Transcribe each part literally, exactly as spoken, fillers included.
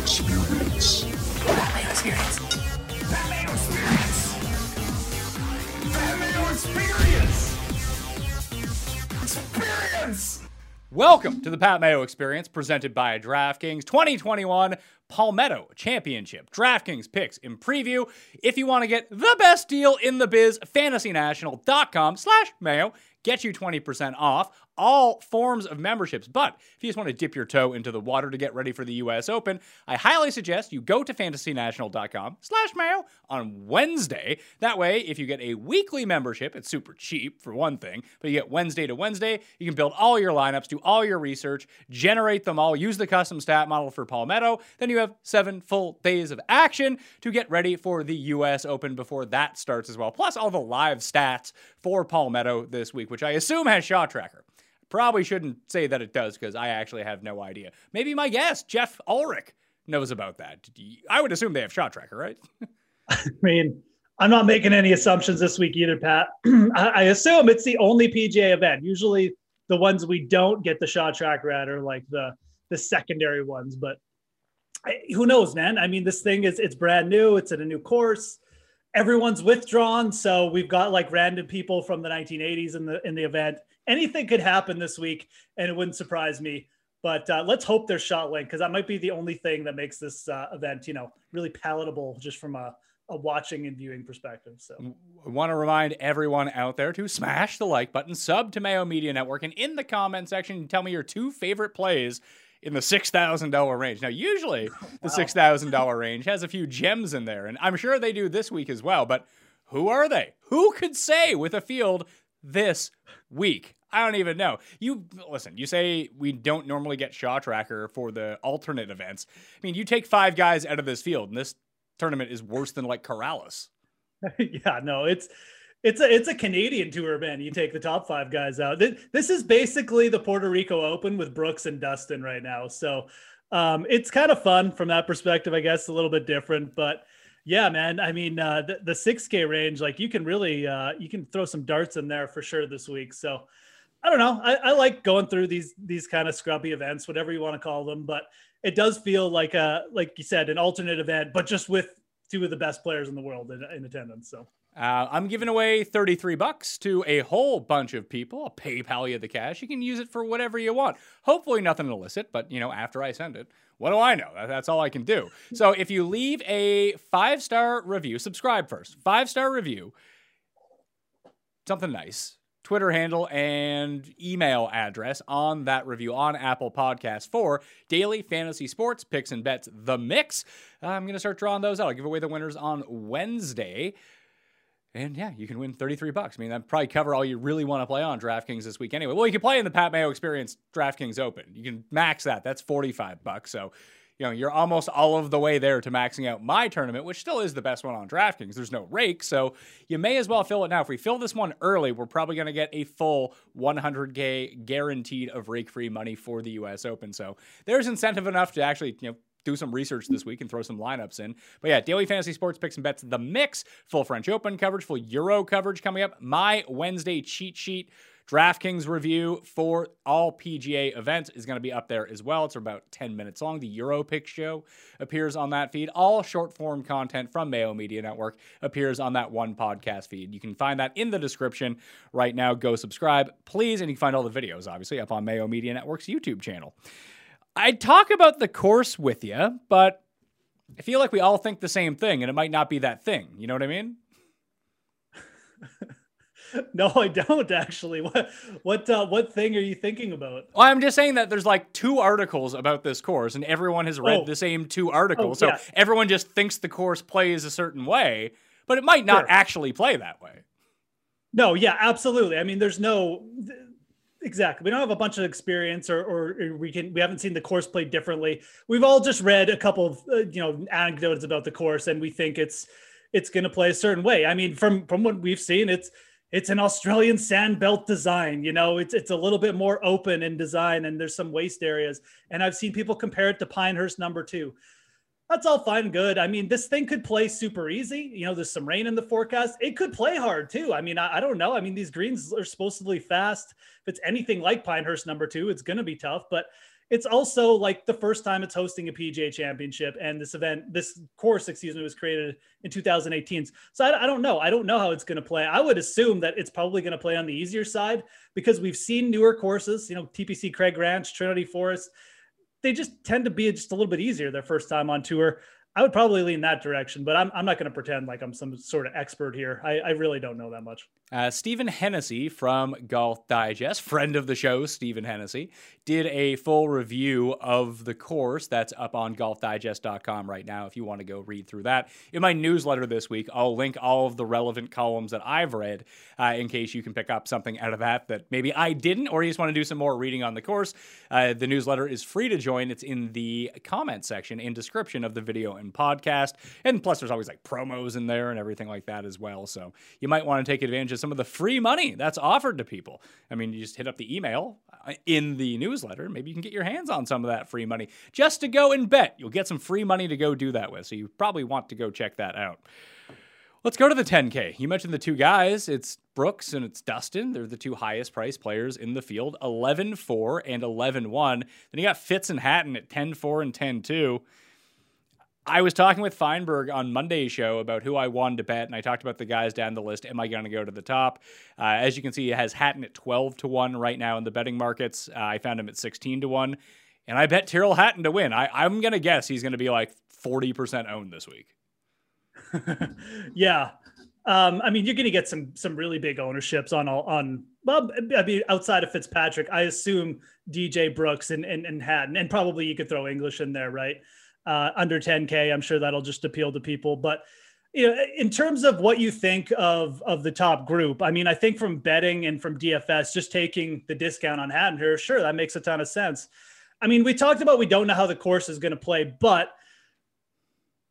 experience. Mayo experience. Mayo experience. Mayo experience. Experience. Welcome to the Pat Mayo Experience, presented by DraftKings twenty twenty-one Palmetto Championship. DraftKings picks in preview. If you want to get the best deal in the biz, fantasynational.com slash Mayo. Get you twenty percent off all forms of memberships. But if you just want to dip your toe into the water to get ready for the U S Open, I highly suggest you go to fantasynational.com slash Mayo on Wednesday. That way, if you get a weekly membership, it's super cheap for one thing, but you get Wednesday to Wednesday. You can build all your lineups, do all your research, generate them all, use the custom stat model for Palmetto. Then you have seven full days of action to get ready for the U S Open before that starts as well. Plus all the live stats for Palmetto this week, which I assume has Shot Tracker. Probably shouldn't say that it does because I actually have no idea. Maybe my guest, Jeff Ulrich, knows about that. I would assume they have Shot Tracker, right? I mean, I'm not making any assumptions this week either, Pat. I assume it's the only P G A event. Usually the ones we don't get the Shot Tracker at are like the, the secondary ones, but I, who knows, man? I mean, this thing is, it's brand new. It's at a new course. Everyone's withdrawn. So we've got like random people from the nineteen eighties in the, in the event. Anything could happen this week and it wouldn't surprise me, but uh, let's hope there's shot link. Cause that might be the only thing that makes this uh, event, you know, really palatable just from a, a watching and viewing perspective. So I want to remind everyone out there to smash the like button, sub to Mayo Media Network, and in the comment section, tell me your two favorite plays in the six thousand dollars range. Now, usually the six thousand dollars range has a few gems in there, and I'm sure they do this week as well, but who are they? Who could say with a field this week? I don't even know. You listen, you say we don't normally get Shot Tracker for the alternate events. I mean, you take five guys out of this field, and this tournament is worse than like Corrales. Yeah, no, it's... It's a it's a Canadian tour, man. You take the top five guys out. This is basically the Puerto Rico Open with Brooks and Dustin right now. So um, it's kind of fun from that perspective, I guess, a little bit different. But yeah, man, I mean, uh, the, the six K range, like you can really, uh, you can throw some darts in there for sure this week. So I don't know. I, I like going through these these kind of scrubby events, whatever you want to call them. But it does feel like, a, like you said, an alternate event, but just with two of the best players in the world in, in attendance. So. Uh, I'm giving away thirty-three bucks to a whole bunch of people. I'll PayPal you the cash. You can use it for whatever you want. Hopefully nothing illicit, but, you know, after I send it, what do I know? That's all I can do. So if you leave a five-star review, subscribe first, five-star review, something nice, Twitter handle and email address on that review on Apple Podcasts for Daily Fantasy Sports Picks and Bets, The Mix. I'm going to start drawing those out. I'll give away the winners on Wednesday. And yeah, you can win thirty-three bucks. I mean, that'd probably cover all you really want to play on DraftKings this week anyway. Well, you can play in the Pat Mayo Experience DraftKings Open. You can max that. That's forty-five bucks. So, you know, you're almost all of the way there to maxing out my tournament, which still is the best one on DraftKings. There's no rake, so you may as well fill it now. If we fill this one early, we're probably going to get a full one hundred K guaranteed of rake-free money for the U S Open. So there's incentive enough to actually, you know, do some research this week and throw some lineups in. But yeah, Daily Fantasy Sports Picks and Bets, The Mix, full French Open coverage, full Euro coverage coming up, my Wednesday cheat sheet, DraftKings review for all P G A events is going to be up there as well. It's about ten minutes long. The Euro Pick Show appears on that feed. All short form content from Mayo Media Network appears on that one podcast feed. You can find that in the description right now. Go subscribe, please. And you can find all the videos, obviously, up on Mayo Media Network's YouTube channel. I'd talk about the course with you, but I feel like we all think the same thing, and it might not be that thing. You know what I mean? No, I don't, actually. What what uh, what thing are you thinking about? Well, I'm just saying that there's like two articles about this course, and everyone has read oh. the same two articles. Oh, yeah. So everyone just thinks the course plays a certain way, but it might not sure. actually play that way. No, yeah, absolutely. I mean, there's no... Th- Exactly. We don't have a bunch of experience or, or we can, we haven't seen the course played differently. We've all just read a couple of, uh, you know, anecdotes about the course and we think it's, it's going to play a certain way. I mean, from, from what we've seen, it's, it's an Australian sand belt design, you know, it's, it's a little bit more open in design and there's some waste areas. And I've seen people compare it to Pinehurst number two. That's all fine and good. I mean, this thing could play super easy. You know, there's some rain in the forecast. It could play hard too. I mean, I, I don't know. I mean, these greens are supposedly fast. If it's anything like Pinehurst number two, it's going to be tough, but it's also like the first time it's hosting a P G A championship. And this event, this course, excuse me, was created in two thousand eighteen. So I, I don't know. I don't know how it's going to play. I would assume that it's probably going to play on the easier side because we've seen newer courses, you know, T P C Craig Ranch, Trinity Forest, they just tend to be just a little bit easier their first time on tour. I would probably lean that direction, but I'm I'm not going to pretend like I'm some sort of expert here. I, I really don't know that much. Uh, Stephen Hennessy from Golf Digest, friend of the show, Stephen Hennessy, did a full review of the course that's up on golf digest dot com right now if you want to go read through that. In my newsletter this week, I'll link all of the relevant columns that I've read uh, in case you can pick up something out of that that maybe I didn't, or you just want to do some more reading on the course. Uh, the newsletter is free to join. It's in the comment section and description of the video and podcast, and plus there's always like promos in there and everything like that as well, so you might want to take advantage of some of the free money that's offered to people. I mean, you just hit up the email in the newsletter, maybe you can get your hands on some of that free money just to go and bet. You'll get some free money to go do that with, so you probably want to go check that out. Let's go to the ten K. You mentioned the two guys. It's Brooks and it's Dustin. They're the two highest priced players in the field, eleven four and eleven one. Then you got Fitz and Hatton at ten four and ten two. I was talking with Feinberg on Monday's show about who I wanted to bet, and I talked about the guys down the list. Am I going to go to the top? Uh, as you can see, it has Hatton at twelve to one right now in the betting markets. Uh, I found him at sixteen to one, and I bet Tyrrell Hatton to win. I, I'm going to guess he's going to be like forty percent owned this week. Yeah. Um, I mean, you're going to get some some really big ownerships on all on. Well, I mean, outside of Fitzpatrick, I assume D J, Brooks, and and, and Hatton, and probably you could throw English in there, right? Uh, under ten K, I'm sure that'll just appeal to people. But you know, in terms of what you think of of the top group, I mean, I think from betting and from D F S, just taking the discount on Hatton here, sure, that makes a ton of sense. I mean, we talked about we don't know how the course is going to play, but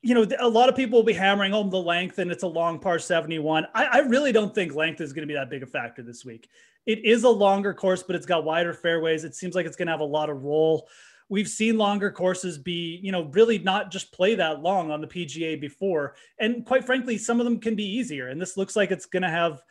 you know, a lot of people will be hammering home the length, and it's a long par seventy-one. I, I really don't think length is going to be that big a factor this week. It is a longer course, but it's got wider fairways. It seems like it's going to have a lot of roll. We've seen longer courses be, you know, really not just play that long on the P G A before. And quite frankly, some of them can be easier. And this looks like it's going to have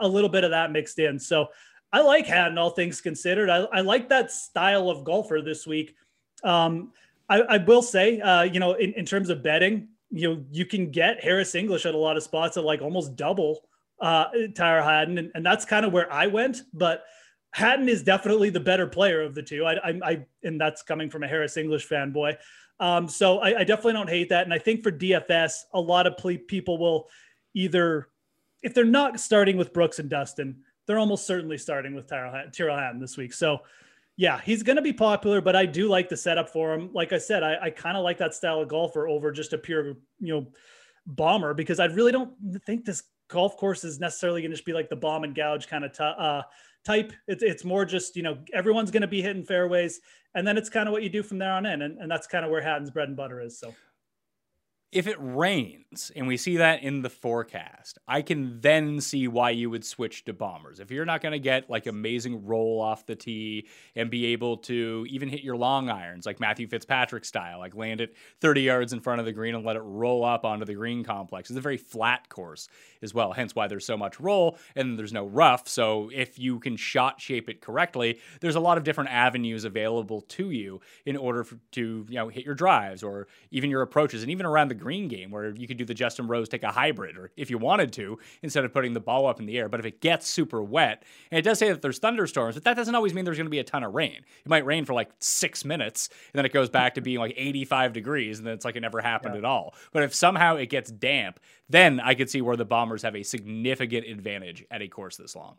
a little bit of that mixed in. So I like Hatton, all things considered. I, I like that style of golfer this week. Um, I, I will say, uh, you know, in, in terms of betting, you know, you can get Harris English at a lot of spots at like almost double uh, Tyrrell Hatton. And, and that's kind of where I went, but Hatton is definitely the better player of the two. I, I, I and that's coming from a Harris English fanboy. Um, so I, I definitely don't hate that. And I think for D F S, a lot of ple- people will either, if they're not starting with Brooks and Dustin, they're almost certainly starting with Tyrrell Hatton, Tyrrell Hatton this week. So yeah, he's going to be popular, but I do like the setup for him. Like I said, I, I kind of like that style of golfer over just a pure, you know, bomber, because I really don't think this golf course is necessarily going to just be like the bomb and gouge kind of t- uh, type. It's it's more just, you know, everyone's going to be hitting fairways, and then it's kind of what you do from there on in. And, and that's kind of where Hatton's bread and butter is. So if it rains, and we see that in the forecast, I can then see why you would switch to bombers. If you're not going to get like amazing roll off the tee and be able to even hit your long irons, like Matthew Fitzpatrick style, like land it thirty yards in front of the green and let it roll up onto the green complex. It's a very flat course as well, hence why there's so much roll and there's no rough. So if you can shot shape it correctly, there's a lot of different avenues available to you in order for, to, you know, hit your drives or even your approaches, and even around the green game where you could do the Justin Rose take a hybrid, or if you wanted to, instead of putting the ball up in the air. But if it gets super wet, and it does say that there's thunderstorms, but that doesn't always mean there's going to be a ton of rain. It might rain for like six minutes and then it goes back to being like eighty-five degrees and then it's like it never happened yeah. at all. But if somehow it gets damp, then I could see where the bombers have a significant advantage at a course this long.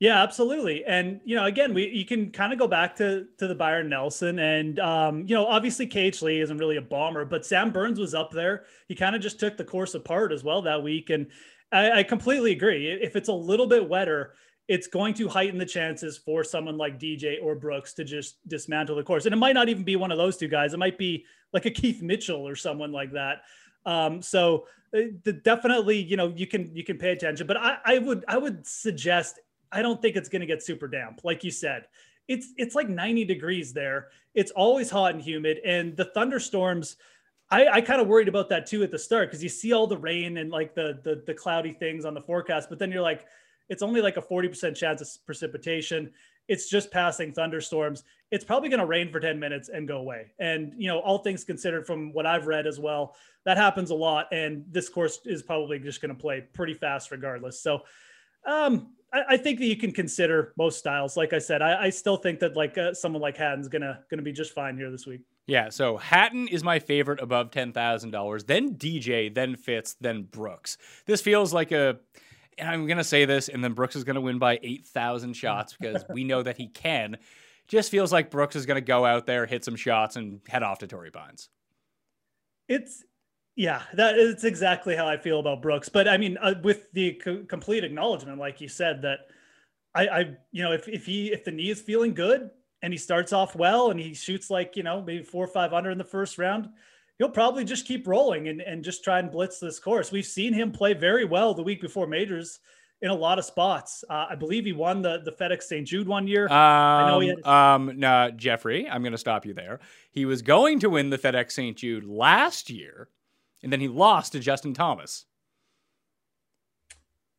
Yeah, absolutely. And, you know, again, we you can kind of go back to, to the Byron Nelson and, um, you know, obviously K H. Lee isn't really a bomber, but Sam Burns was up there. He kind of just took the course apart as well that week. And I, I completely agree. If it's a little bit wetter, it's going to heighten the chances for someone like D J or Brooks to just dismantle the course. And it might not even be one of those two guys. It might be like a Keith Mitchell or someone like that. Um, so the, definitely, you know, you can, you can pay attention, but I, I would, I would suggest I don't think it's going to get super damp. Like you said, it's, it's like ninety degrees there. It's always hot and humid. And the thunderstorms, I, I kind of worried about that too at the start, because you see all the rain and like the, the, the cloudy things on the forecast, but then you're like, it's only like a forty percent chance of precipitation. it's just passing thunderstorms. It's probably going to rain for ten minutes and go away. And, you know, all things considered from what I've read as well, that happens a lot. And this course is probably just going to play pretty fast regardless. So um, I, I think that you can consider most styles. Like I said, I, I still think that like uh, someone like Hatton's going to going to be just fine here this week. Yeah, so Hatton is my favorite above ten thousand dollars, then D J, then Fitz, then Brooks. This feels like a, and I'm going to say this, and then Brooks is going to win by eight thousand shots because we know that he can. Just feels like Brooks is going to go out there, hit some shots, and head off to Torrey Pines. It's, yeah, that it's exactly how I feel about Brooks. But, I mean, uh, with the co- complete acknowledgement, like you said, that I, I you know, if, if he, if the knee is feeling good, and he starts off well and he shoots like, you know, maybe four or five under in the first round, he'll probably just keep rolling and, and just try and blitz this course. We've seen him play very well the week before majors in a lot of spots. Uh, I believe he won the, the FedEx Saint Jude one year. Um, I know he had- um, no, Jeffrey, I'm going to stop you there. He was going to win the FedEx Saint Jude last year, and then he lost to Justin Thomas.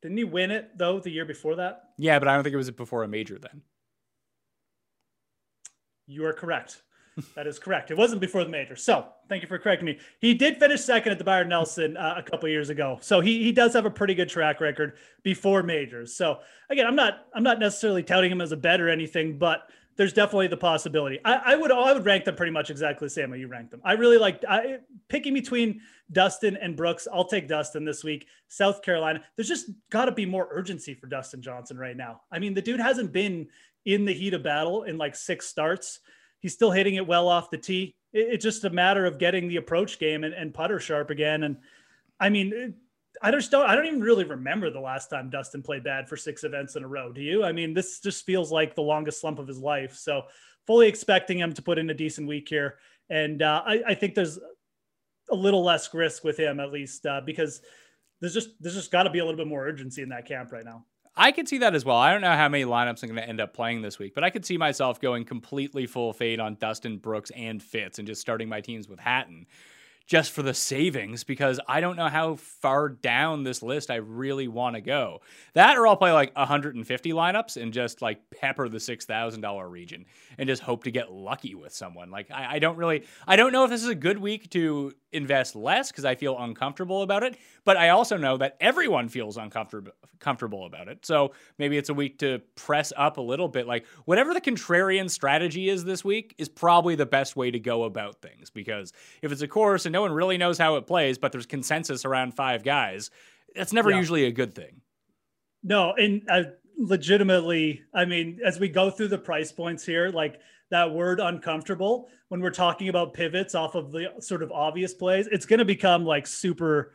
Didn't he win it, though, the year before that? Yeah, but I don't think it was before a major then. You are correct. That is correct. It wasn't before the major. So thank you for correcting me. He did finish second at the Byron Nelson uh, a couple of years ago. So he he does have a pretty good track record before majors. So again, I'm not I'm not necessarily touting him as a bet or anything, but there's definitely the possibility. I, I would I would rank them pretty much exactly the same way you ranked them. I really like I, picking between Dustin and Brooks. I'll take Dustin this week. South Carolina. There's just got to be more urgency for Dustin Johnson right now. I mean, the dude hasn't been in the heat of battle in like six starts. He's still hitting it well off the tee. It, it's just a matter of getting the approach game and, and putter sharp again. And I mean, I just don't, I don't even really remember the last time Dustin played bad for six events in a row. Do you? I mean, this just feels like the longest slump of his life. So fully expecting him to put in a decent week here. And uh, I, I think there's a little less risk with him at least uh, because there's just, there's just gotta be a little bit more urgency in that camp right now. I could see that as well. I don't know how many lineups I'm going to end up playing this week, but I could see myself going completely full fade on Dustin, Brooks, and Fitz and just starting my teams with Hatton just for the savings because I don't know how far down this list I really want to go. That or I'll play like one hundred fifty lineups and just like pepper the six thousand dollars region and just hope to get lucky with someone. Like I, I don't really, I don't know if this is a good week to invest less because I feel uncomfortable about it, but I also know that everyone feels uncomfortable comfortable about it. So maybe it's a week to press up a little bit. Like whatever the contrarian strategy is this week is probably the best way to go about things, because if it's a course and no one really knows how it plays, but there's consensus around five guys, that's never yeah. usually a good thing. No. And I legitimately, I mean, as we go through the price points here, like that word uncomfortable, when we're talking about pivots off of the sort of obvious plays, it's going to become like super,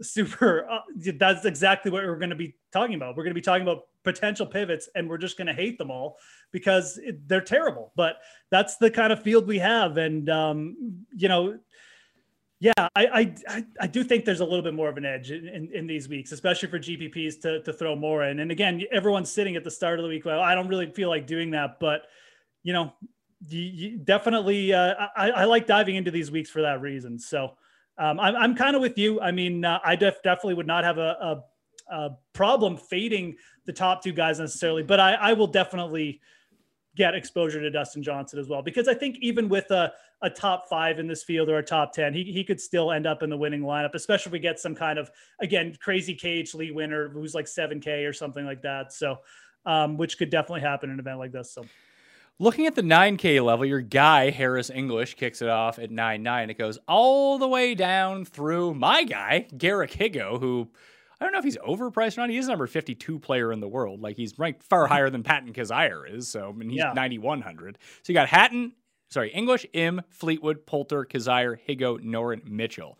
super, uh, that's exactly what we're going to be talking about. We're going to be talking about potential pivots and we're just going to hate them all because it, they're terrible, but that's the kind of field we have. And, um, you know, yeah, I, I, I do think there's a little bit more of an edge in, in, in these weeks, especially for G P Ps to, to throw more in. And again, everyone's sitting at the start of the week. Well, I don't really feel like doing that, but you know, you, you definitely, uh, I, I like diving into these weeks for that reason. So um, I'm, I'm kind of with you. I mean, uh, I def- definitely would not have a, a, a problem fading the top two guys necessarily, but I, I will definitely get exposure to Dustin Johnson as well, because I think even with a, a top five in this field or a top ten, he he could still end up in the winning lineup, especially if we get some kind of, again, crazy K H Lee winner who's like seven K or something like that. So, um, which could definitely happen in an event like this. So looking at the nine K level, your guy, Harris English, kicks it off at nine nine. It goes all the way down through my guy, Garrick Higgo, who I don't know if he's overpriced or not. He is number fifty-two player in the world. Like he's ranked far higher than Patton Kizzire is. So, I mean, he's yeah. ninety-one hundred. So you got Hatton, sorry, English, Im, Fleetwood, Poulter, Kizzire, Higgo, Noren, Mitchell.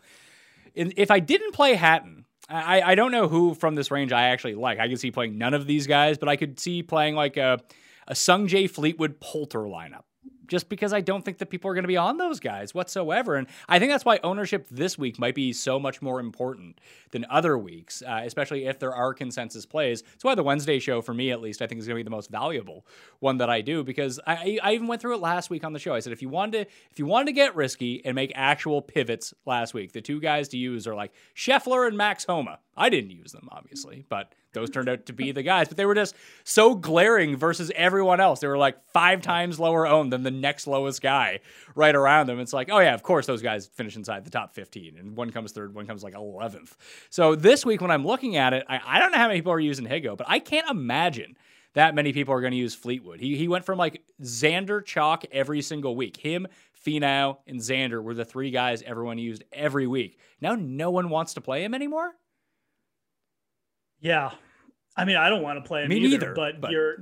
And if I didn't play Hatton, I, I don't know who from this range I actually like. I could see playing none of these guys, but I could see playing like a, a Sungjae Fleetwood Poulter lineup. just because I don't think that people are going to be on those guys whatsoever. And I think that's why ownership this week might be so much more important than other weeks, uh, especially if there are consensus plays. That's why the Wednesday show, for me at least, I think is going to be the most valuable one that I do, because I, I even went through it last week on the show. I said, if you wanted to, if you wanted to get risky and make actual pivots last week, the two guys to use are like Scheffler and Max Homa. I didn't use them, obviously, but those turned out to be the guys. But they were just so glaring versus everyone else. They were like five times lower owned than the next lowest guy right around them. It's like, oh yeah, of course those guys finish inside the top fifteen. And one comes third, one comes like eleventh. So this week when I'm looking at it, I, I don't know how many people are using Higgo, but I can't imagine that many people are going to use Fleetwood. He he went from like Xander chalk every single week. Him, Finau, and Xander were the three guys everyone used every week. Now no one wants to play him anymore? Yeah. I mean, I don't want to play him Me either, either but, but you're,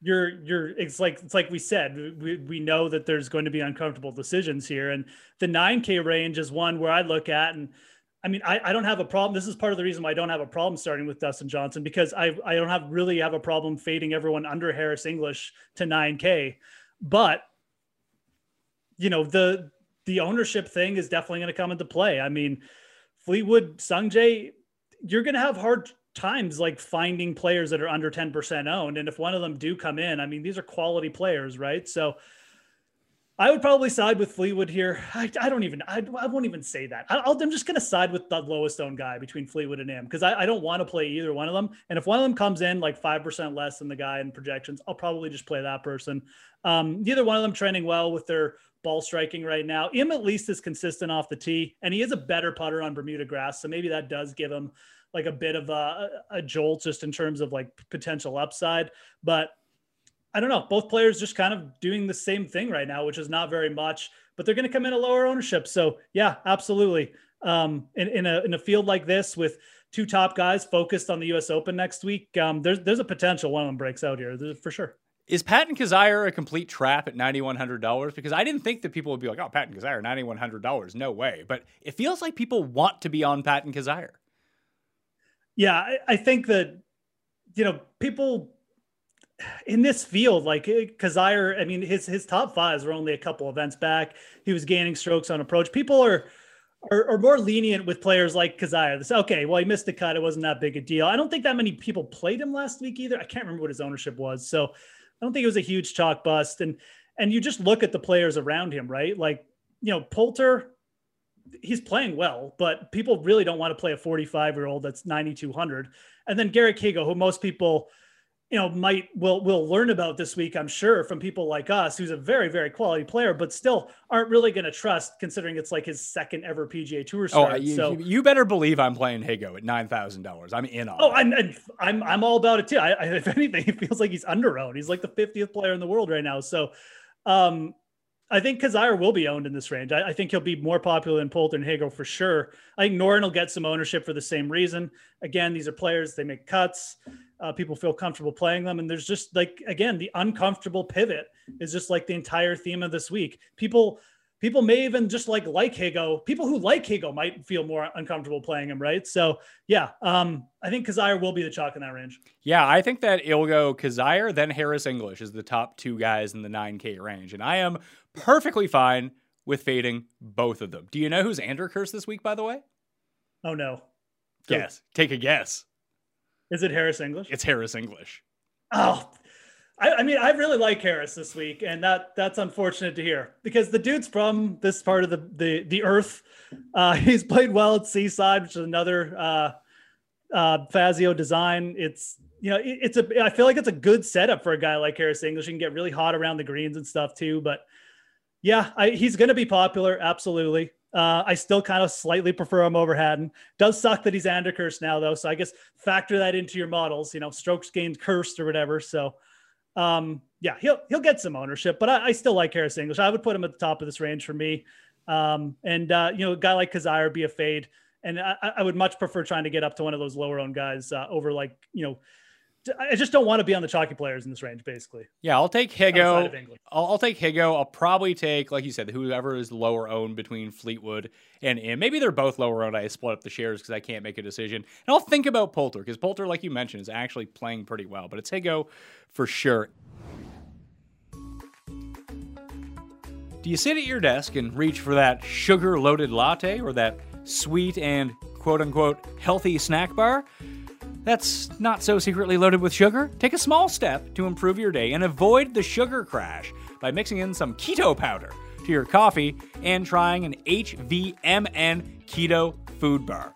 you're, you're, it's like, it's like we said, we, we know that there's going to be uncomfortable decisions here. And the nine K range is one where I look at, and I mean, I, I don't have a problem. This is part of the reason why I don't have a problem starting with Dustin Johnson, because I, I don't have really have a problem fading everyone under Harris English to nine K, but you know, the, the ownership thing is definitely going to come into play. I mean, Fleetwood, Sungjae, you're going to have hard times like finding players that are under ten percent owned. And if one of them do come in, I mean, these are quality players, right? So I would probably side with Fleetwood here. I, I don't even, I, I won't even say that. I, I'll, I'm just going to side with the lowest owned guy between Fleetwood and him, because I, I don't want to play either one of them. And if one of them comes in like five percent less than the guy in projections, I'll probably just play that person. Um, neither one of them trending well with their ball striking right now. Im at least is consistent off the tee, and he is a better putter on Bermuda grass. So maybe that does give him like a bit of a, a jolt just in terms of like potential upside. But I don't know, both players just kind of doing the same thing right now, which is not very much, but they're going to come in a lower ownership. So yeah, absolutely. Um, in, in a, in a field like this with two top guys focused on the U S Open next week, um, there's, there's a potential one of them breaks out here for sure. Is Patton Kizzire a complete trap at nine thousand one hundred dollars? Because I didn't think that people would be like, oh, Patton Kizzire, nine thousand one hundred dollars. No way. But it feels like people want to be on Patton Kizzire. Yeah, I, I think that, you know, people in this field, like Kizzire, I mean, his his top fives were only a couple events back. He was gaining strokes on approach. People are are, are more lenient with players like Kizzire. This, okay, well, he missed the cut. It wasn't that big a deal. I don't think that many people played him last week either. I can't remember what his ownership was. So I don't think it was a huge chalk bust. And and you just look at the players around him, right? Like, you know, Poulter, he's playing well, but people really don't want to play a forty-five year old that's nine thousand two hundred. And then Garrick Higgo, who most people, you know, might will, will learn about this week, I'm sure, from people like us, who's a very, very quality player, but still aren't really going to trust, considering it's like his second ever P G A Tour start. Oh, you, so you better believe I'm playing Higgo at nine thousand dollars. I'm in on Oh, I'm, I'm, I'm all about it too. I, I, if anything, it feels like he's under-owned. He's like the fiftieth player in the world right now. So, um, I think Kizzire will be owned in this range. I, I think he'll be more popular than Poulter and Higgo for sure. I think Noren will get some ownership for the same reason. Again, these are players, they make cuts. Uh, people feel comfortable playing them. And there's just like, again, the uncomfortable pivot is just like the entire theme of this week. People, people may even just like, like Higgo, people who like Higgo might feel more uncomfortable playing him. Right. So yeah, um, I think Kizzire will be the chalk in that range. Yeah, I think that it'll go Kizzire, then Harris English is the top two guys in the nine K range. And I am perfectly fine with fading both of them. Do you know who's Andrew Curse this week, by the way? Oh, no. Guess. Who? Take a guess. Is it Harris English? It's Harris English. Oh, I, I mean, I really like Harris this week, and that that's unfortunate to hear, because the dude's from this part of the, the, the earth. Uh, he's played well at Seaside, which is another uh, uh, Fazio design. It's, you know, it, it's a, I feel like it's a good setup for a guy like Harris English. He can get really hot around the greens and stuff too, but yeah, I, he's going to be popular. Absolutely. Uh, I still kind of slightly prefer him over Hatton. Does suck that he's Andrew Curse now, though. So I guess factor that into your models, you know, strokes gained cursed or whatever. So um, yeah, he'll, he'll get some ownership, but I, I still like Harris English. I would put him at the top of this range for me. Um, and, uh, you know, a guy like Kizzire would be a fade. And I, I would much prefer trying to get up to one of those lower owned guys uh, over like, you know, I just don't want to be on the chalky players in this range, basically. Yeah, I'll take Higgo. I'll, I'll take Higgo. I'll probably take, like you said, whoever is lower owned between Fleetwood and Im. Maybe they're both lower owned. I split up the shares because I can't make a decision. And I'll think about Poulter, because Poulter, like you mentioned, is actually playing pretty well. But it's Higgo for sure. Do you sit at your desk and reach for that sugar-loaded latte or that sweet and quote-unquote healthy snack bar that's not so secretly loaded with sugar? Take a small step to improve your day and avoid the sugar crash by mixing in some keto powder to your coffee and trying an H V M N keto food bar.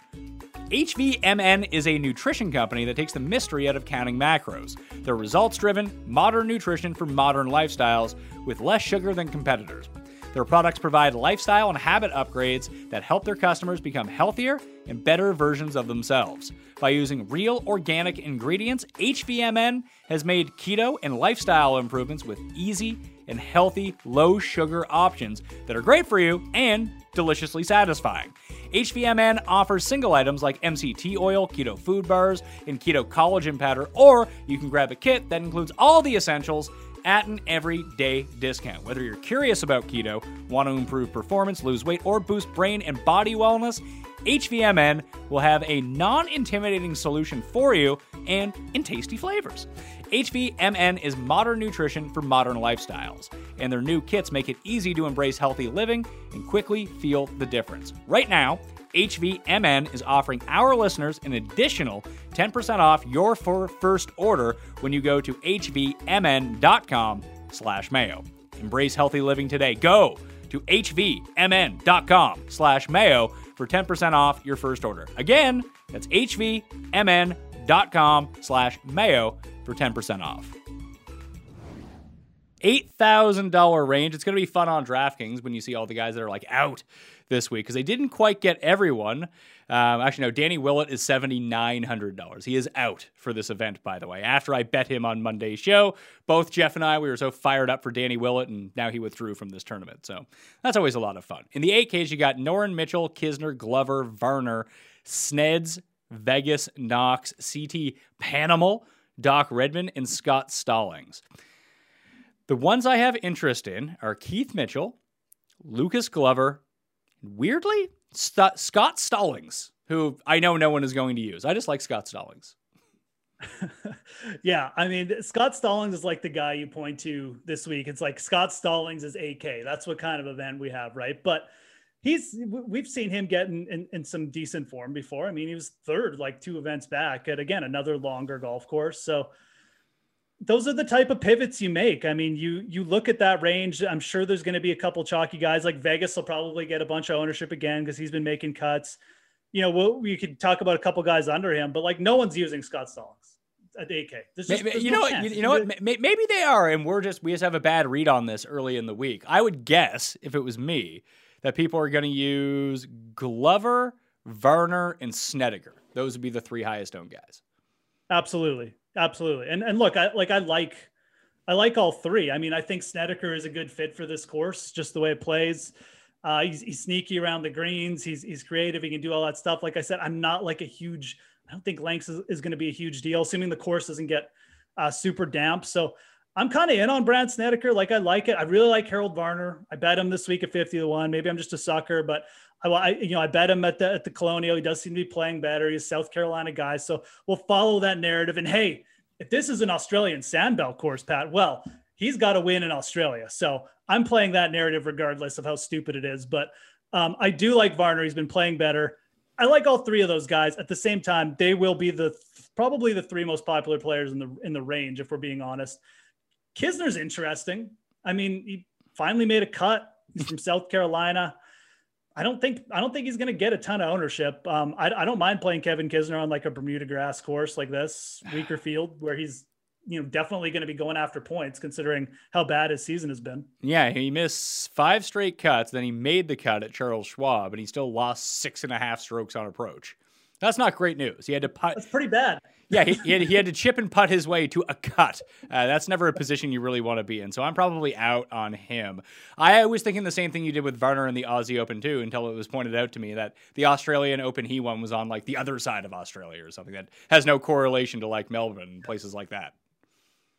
H V M N is a nutrition company that takes the mystery out of counting macros. They're results-driven, modern nutrition for modern lifestyles with less sugar than competitors. Their products provide lifestyle and habit upgrades that help their customers become healthier and better versions of themselves. By using real organic ingredients, H V M N has made keto and lifestyle improvements with easy and healthy, low-sugar options that are great for you and deliciously satisfying. H V M N offers single items like M C T oil, keto food bars, and keto collagen powder, or you can grab a kit that includes all the essentials at an everyday discount. Whether you're curious about keto, want to improve performance, lose weight, or boost brain and body wellness, H V M N will have a non-intimidating solution for you and in tasty flavors. H V M N is modern nutrition for modern lifestyles, and their new kits make it easy to embrace healthy living and quickly feel the difference. Right now, H V M N is offering our listeners an additional ten percent off your first order when you go to hvmn.com slash mayo. Embrace healthy living today. Go to hvmn.com slash mayo for ten percent off your first order. Again, that's hvmn.com slash mayo for ten percent off. eight thousand dollars range. It's going to be fun on DraftKings when you see all the guys that are like out this week because they didn't quite get everyone. Um, actually, no, Danny Willett is seven thousand nine hundred dollars. He is out for this event, by the way. After I bet him on Monday's show, both Jeff and I, we were so fired up for Danny Willett, and now he withdrew from this tournament. So that's always a lot of fun. In the eight Ks, you got Noren, Mitchell, Kisner, Glover, Varner, Sneds, Vegas, Knox, C T, Panimal, Doc Redmond, and Scott Stallings. The ones I have interest in are Keith Mitchell, Lucas Glover, and weirdly, St- Scott Stallings, who I know no one is going to use. I just like Scott Stallings. Yeah, I mean, Scott Stallings is like the guy you point to this week. It's like Scott Stallings is A K. That's what kind of event we have, right? But he's we've seen him get in, in, in some decent form before. I mean, he was third like two events back at, again, another longer golf course. So those are the type of pivots you make. I mean, you you look at that range. I'm sure there's going to be a couple chalky guys. Like Vegas will probably get a bunch of ownership again because he's been making cuts. You know, we'll, we could talk about a couple guys under him, but like no one's using Scott Stallings at A K. There's just, maybe, there's you, no know what, you, you know what? You know what? Maybe they are, and we're just we just have a bad read on this early in the week. I would guess if it was me that people are going to use Glover, Varner, and Snedeker. Those would be the three highest owned guys. Absolutely. Absolutely. And and look, I like I like I like all three. I mean, I think Snedeker is a good fit for this course, just the way it plays. Uh, he's, he's sneaky around the greens. He's he's creative. He can do all that stuff. Like I said, I'm not like a huge I don't think length is, is going to be a huge deal, assuming the course doesn't get uh, super damp. So I'm kind of in on Brad Snedeker. Like I like it. I really like Harold Varner. I bet him this week at fifty to one. Maybe I'm just a sucker, but I, I you know I bet him at the at the Colonial. He does seem to be playing better. He's a South Carolina guy, so we'll follow that narrative. And hey, if this is an Australian Sandbelt course, Pat, well, he's got to win in Australia. So I'm playing that narrative regardless of how stupid it is. But um, I do like Varner. He's been playing better. I like all three of those guys. At the same time, they will be the probably the three most popular players in the in the range if we're being honest. Kisner's interesting. I mean, he finally made a cut. He's from South Carolina. I don't think I don't think he's going to get a ton of ownership. Um, I, I don't mind playing Kevin Kisner on like a Bermuda grass course like this, weaker field where he's you know definitely going to be going after points considering how bad his season has been. Yeah, he missed five straight cuts. Then he made the cut at Charles Schwab, and he still lost six and a half strokes on approach. That's not great news. He had to putt. That's pretty bad. Yeah, he, he, had, he had to chip and putt his way to a cut. Uh, that's never a position you really want to be in. So I'm probably out on him. I was thinking the same thing you did with Varner in the Aussie Open too, until it was pointed out to me that the Australian Open he won was on like the other side of Australia or something that has no correlation to like Melbourne and places like that.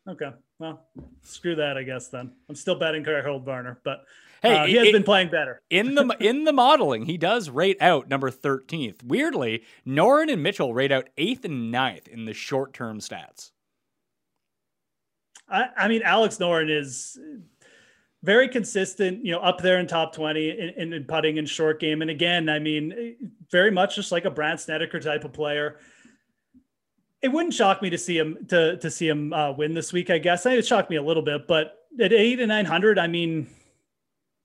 Okay, well, screw that, I guess, then. I'm still betting Harold Varner, but hey, uh, he has it, been playing better. in the in the modeling, he does rate out number thirteenth. Weirdly, Noren and Mitchell rate out eighth and ninth in the short-term stats. I, I mean, Alex Noren is very consistent, you know, up there in top twenty in, in putting and short game. And again, I mean, very much just like a Brad Snedeker type of player. It wouldn't shock me to see him to to see him uh, win this week, I guess. It shocked me a little bit, but at eight and nine hundred, I mean,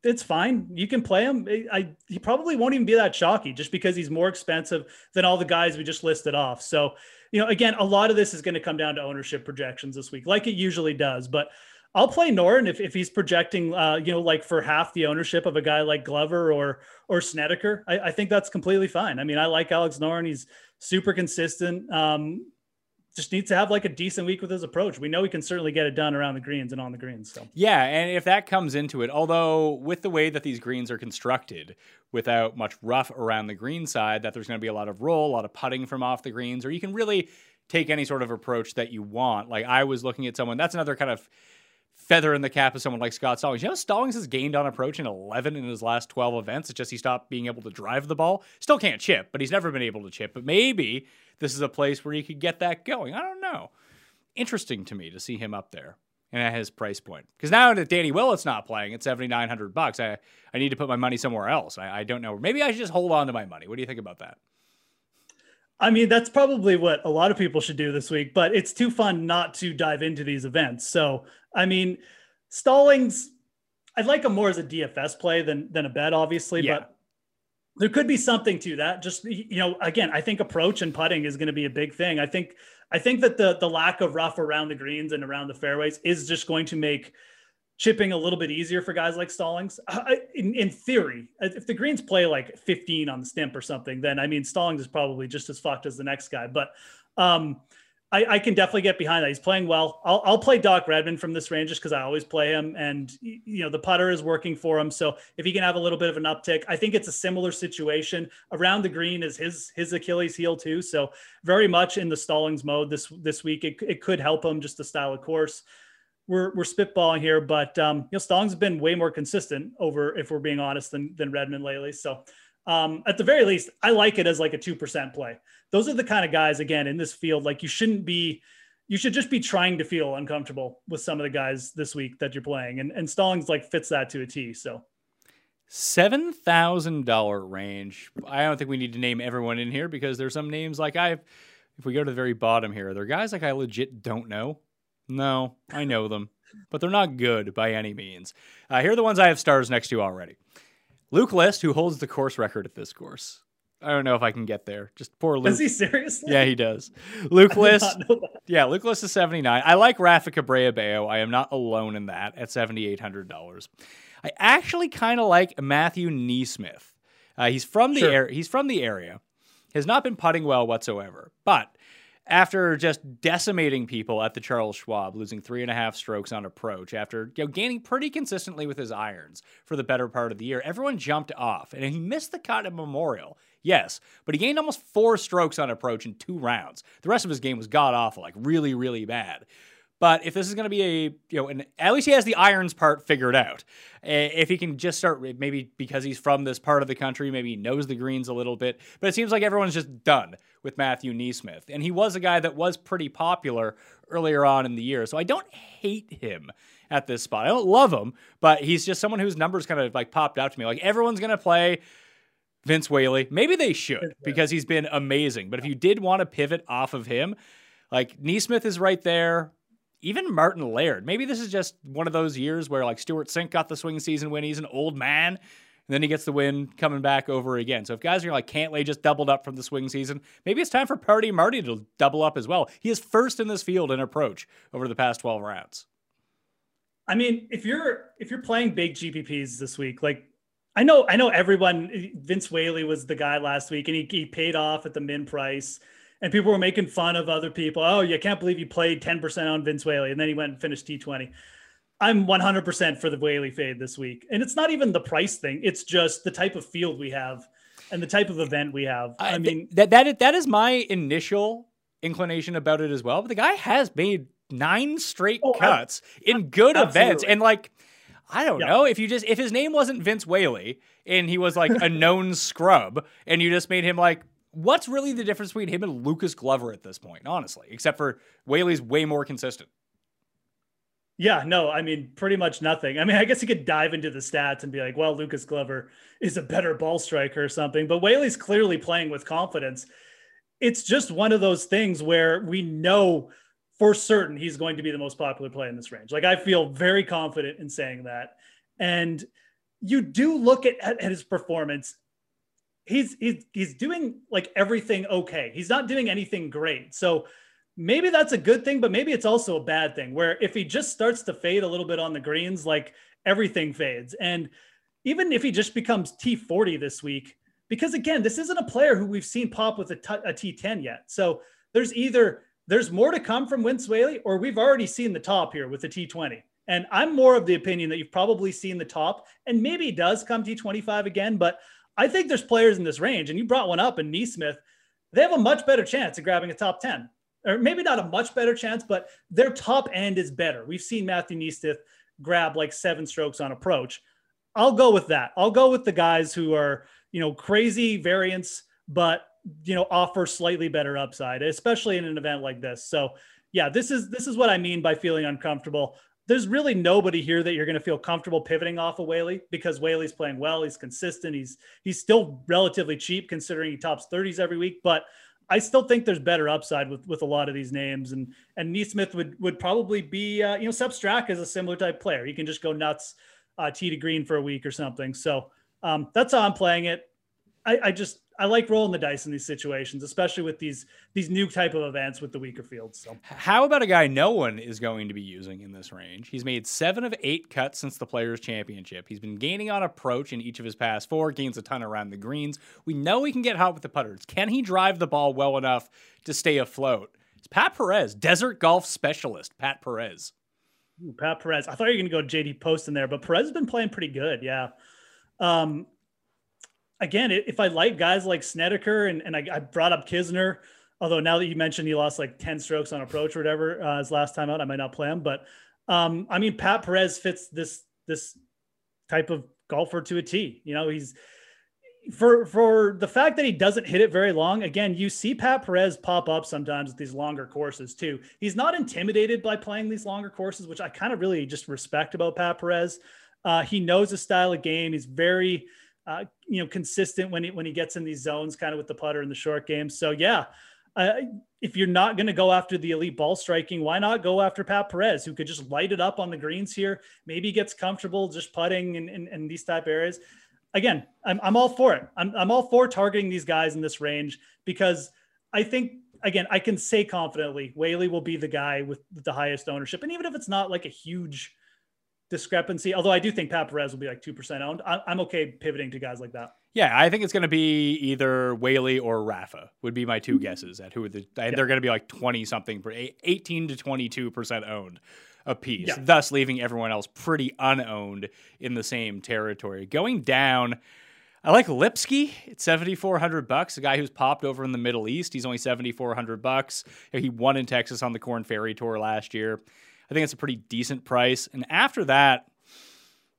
it's fine. You can play him. I, I he probably won't even be that shocky just because he's more expensive than all the guys we just listed off. So, you know, again, a lot of this is going to come down to ownership projections this week, like it usually does. But I'll play Noren if if he's projecting, uh, you know, like for half the ownership of a guy like Glover or or Snedeker. I, I think that's completely fine. I mean, I like Alex Noren. He's super consistent. Um, just needs to have like a decent week with his approach. We know he can certainly get it done around the greens and on the greens. So yeah, and if that comes into it, although with the way that these greens are constructed, without much rough around the green side, that there's going to be a lot of roll, a lot of putting from off the greens, or you can really take any sort of approach that you want. Like I was looking at someone, that's another kind of feather in the cap of someone like Scott Stallings. You know, Stallings has gained on approach in eleven in his last twelve events. It's just he stopped being able to drive the ball. Still can't chip, but he's never been able to chip. But maybe this is a place where he could get that going. I don't know. Interesting to me to see him up there and at his price point. Because now that Danny Willett's not playing at seventy-nine hundred bucks, I, I need to put my money somewhere else. I, I don't know. Maybe I should just hold on to my money. What do you think about that? I mean, that's probably what a lot of people should do this week, but it's too fun not to dive into these events. So, I mean, Stallings, I'd like him more as a D F S play than, than a bet, obviously, yeah. But there could be something to that. Just, you know, again, I think approach and putting is going to be a big thing. I think, I think that the, the lack of rough around the greens and around the fairways is just going to make chipping a little bit easier for guys like Stallings. I, in, in theory, if the greens play like fifteen on the stimp or something, then I mean, Stallings is probably just as fucked as the next guy, but um, I, I can definitely get behind that. He's playing well. I'll, I'll play Doc Redman from this range just because I always play him, and you know, the putter is working for him. So if he can have a little bit of an uptick, I think it's a similar situation. Around the green is his, his Achilles heel too. So very much in the Stallings mode this, this week, it, it could help him, just the style of course. We're we're spitballing here, but um, you know, Stallings has been way more consistent over, if we're being honest, than than Redmond lately. So um, at the very least, I like it as like a two percent play. Those are the kind of guys, again, in this field, like you shouldn't be, you should just be trying to feel uncomfortable with some of the guys this week that you're playing, and and Stallings like fits that to a T. So seven thousand dollar range. I don't think we need to name everyone in here because there's some names like I've. If we go to the very bottom here, there are guys like I legit don't know. No, I know them, but they're not good by any means. Uh, here are the ones I have stars next to already. Luke List, who holds the course record at this course. I don't know if I can get there. Just poor Luke. Is he seriously? Yeah, he does. Luke List. Yeah, Luke List is seventy-nine. I like Rafa Cabrera-Bello. I am not alone in that at seventy-eight hundred dollars. I actually kind of like Matthew Neesmith. Uh, he's from the sure. area. He's from the area. Has not been putting well whatsoever, but after just decimating people at the Charles Schwab, losing three and a half strokes on approach, after you know, gaining pretty consistently with his irons for the better part of the year, everyone jumped off, and he missed the cut at Memorial, yes, but he gained almost four strokes on approach in two rounds. The rest of his game was god-awful, like really, really bad. But if this is going to be a, you know, an, at least he has the irons part figured out. If he can just start, maybe because he's from this part of the country, maybe he knows the greens a little bit. But it seems like everyone's just done with Matthew Neesmith. And he was a guy that was pretty popular earlier on in the year. So I don't hate him at this spot. I don't love him, but he's just someone whose numbers kind of like popped out to me. Like everyone's going to play Vince Whaley. Maybe they should because he's been amazing. But if you did want to pivot off of him, like Neesmith is right there. Even Martin Laird. Maybe this is just one of those years where like Stuart Sink got the swing season win. He's an old man, and then he gets the win coming back over again. So if guys are like, Cantlay just doubled up from the swing season, maybe it's time for Party Marty to double up as well. He is first in this field in approach over the past twelve rounds. I mean, if you're if you're playing big G P Ps this week, like I know I know everyone. Vince Whaley was the guy last week, and he, he paid off at the min price. And people were making fun of other people. Oh, you can't believe you played ten percent on Vince Whaley. And then he went and finished T twenty. I'm one hundred percent for the Whaley fade this week. And it's not even the price thing. It's just the type of field we have and the type of event we have. I, I mean, that, that that is my initial inclination about it as well. But the guy has made nine straight oh, cuts I, in good absolutely. events. And like, I don't yeah. know if you just, if his name wasn't Vince Whaley and he was like a known scrub and you just made him like, what's really the difference between him and Lucas Glover at this point, honestly, except for Whaley's way more consistent. Yeah, no, I mean, pretty much nothing. I mean, I guess you could dive into the stats and be like, well, Lucas Glover is a better ball striker or something, but Whaley's clearly playing with confidence. It's just one of those things where we know for certain he's going to be the most popular play in this range. Like, I feel very confident in saying that. And you do look at, at his performance. He's, he's, he's doing like everything okay. He's not doing anything great. So maybe that's a good thing, but maybe it's also a bad thing, where if he just starts to fade a little bit on the greens, like everything fades. And even if he just becomes T forty this week, because again, this isn't a player who we've seen pop with a, t- a T ten yet. So there's either there's more to come from Vince Whaley, or we've already seen the top here with the T twenty. And I'm more of the opinion that you've probably seen the top, and maybe he does come T twenty-five again, but I think there's players in this range, and you brought one up in Neesmith. They have a much better chance of grabbing a top ten. Or maybe not a much better chance, but their top end is better. We've seen Matthew Neesmith grab like seven strokes on approach. I'll go with that. I'll go with the guys who are, you know, crazy variants, but, you know, offer slightly better upside, especially in an event like this. So yeah, this is, this is what I mean by feeling uncomfortable. There's really nobody here that you're going to feel comfortable pivoting off of Whaley, because Whaley's playing well. He's consistent. He's, he's still relatively cheap considering he tops thirties every week, but I still think there's better upside with, with a lot of these names, and, and Neesmith would, would probably be, uh, you know, Sepp Straka is a similar type player. He can just go nuts, uh, tee to green for a week or something. So um, that's how I'm playing it. I, I just, I like rolling the dice in these situations, especially with these, these new type of events with the weaker fields. So how about a guy no one is going to be using in this range? He's made seven of eight cuts since the Players Championship. He's been gaining on approach in each of his past four, gains a ton around the greens. We know he can get hot with the putters. Can he drive the ball well enough to stay afloat? It's Pat Perez, desert golf specialist, Pat Perez. Ooh, Pat Perez. I thought you were going to go J D Post in there, but Perez has been playing pretty good. Yeah. Um, Again, if I like guys like Snedeker, and, and I, I brought up Kisner, although now that you mentioned he lost like ten strokes on approach or whatever uh, his last time out, I might not play him. But um, I mean, Pat Perez fits this this type of golfer to a T. You know, he's for for the fact that he doesn't hit it very long. Again, you see Pat Perez pop up sometimes at these longer courses too. He's not intimidated by playing these longer courses, which I kind of really just respect about Pat Perez. Uh, he knows his style of game. He's very Uh, you know, consistent when he, when he gets in these zones, kind of with the putter and the short game. So yeah, uh, if you're not going to go after the elite ball striking, why not go after Pat Perez, who could just light it up on the greens here? Maybe he gets comfortable just putting in, in, in these type areas. Again, I'm, I'm all for it. I'm, I'm all for targeting these guys in this range, because I think, again, I can say confidently, Whaley will be the guy with the highest ownership. And even if it's not like a huge discrepancy, although I do think Pat Perez will be like two percent owned, I'm okay pivoting to guys like that. Yeah, I think it's going to be either Whaley or Rafa would be my two guesses at who the, yeah. They're going to be like twenty something, eighteen to twenty-two percent owned a piece, yeah. Thus leaving everyone else pretty unowned in the same territory. Going down, I like Lipsky at seventy-four hundred bucks, a guy who's popped over in the Middle East. He's only seventy-four hundred bucks. He won in Texas on the Korn Ferry Tour last year. I think it's a pretty decent price. And after that,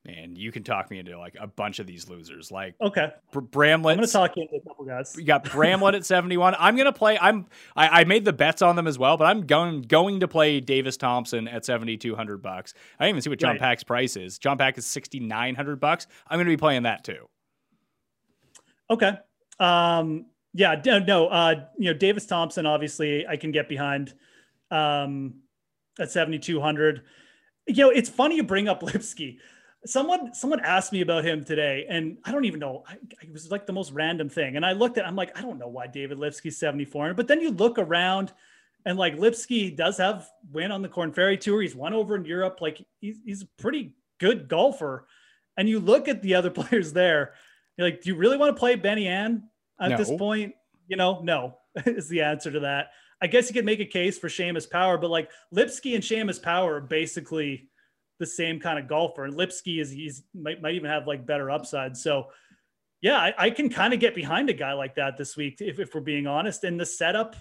man, you can talk me into like a bunch of these losers. Like, okay, Br- Bramlett. I'm going to talk you into a couple guys. You got Bramlett at seventy-one. I'm going to play. I'm I, I made the bets on them as well, but I'm going going to play Davis Thompson at seventy-two hundred bucks. I didn't even see what John right. Pack's price is. John Pack is sixty-nine hundred bucks. I'm going to be playing that too. Okay. Um, yeah. No. Uh, you know, Davis Thompson. Obviously, I can get behind. Um, at seventy-two hundred. You know, it's funny you bring up Lipsky. Someone, someone asked me about him today, and I don't even know. I, it was like the most random thing. And I looked at, I'm like, I don't know why David Lipsky's seventy-four. But then you look around and like Lipsky does have win on the Korn Ferry Tour. He's won over in Europe. Like he's, he's a pretty good golfer. And you look at the other players there. You're like, do you really want to play Benny Ann at no. this point? You know, no is the answer to that. I guess you could make a case for Seamus Power, but like Lipsky and Seamus Power are basically the same kind of golfer. And Lipsky is, he's might, might even have like better upside. So yeah, I, I can kind of get behind a guy like that this week. If, if we're being honest, and the setup,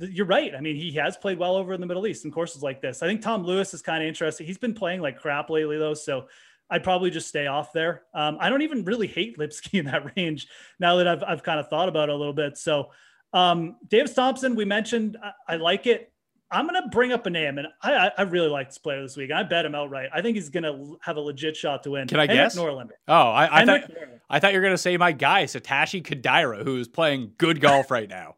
you're right. I mean, he has played well over in the Middle East in courses like this. I think Tom Lewis is kind of interesting. He's been playing like crap lately though. So I'd probably just stay off there. Um, I don't even really hate Lipsky in that range now that I've, I've kind of thought about it a little bit. So Um, Davis Thompson, we mentioned, I, I like it. I'm going to bring up a name, and I, I really like this player this week. I bet him outright. I think he's going to have a legit shot to win. Can I Henrik guess? Norlander. Oh, I, I thought Norlander. I thought you were going to say my guy, Satashi Kodaira, who is playing good golf right now.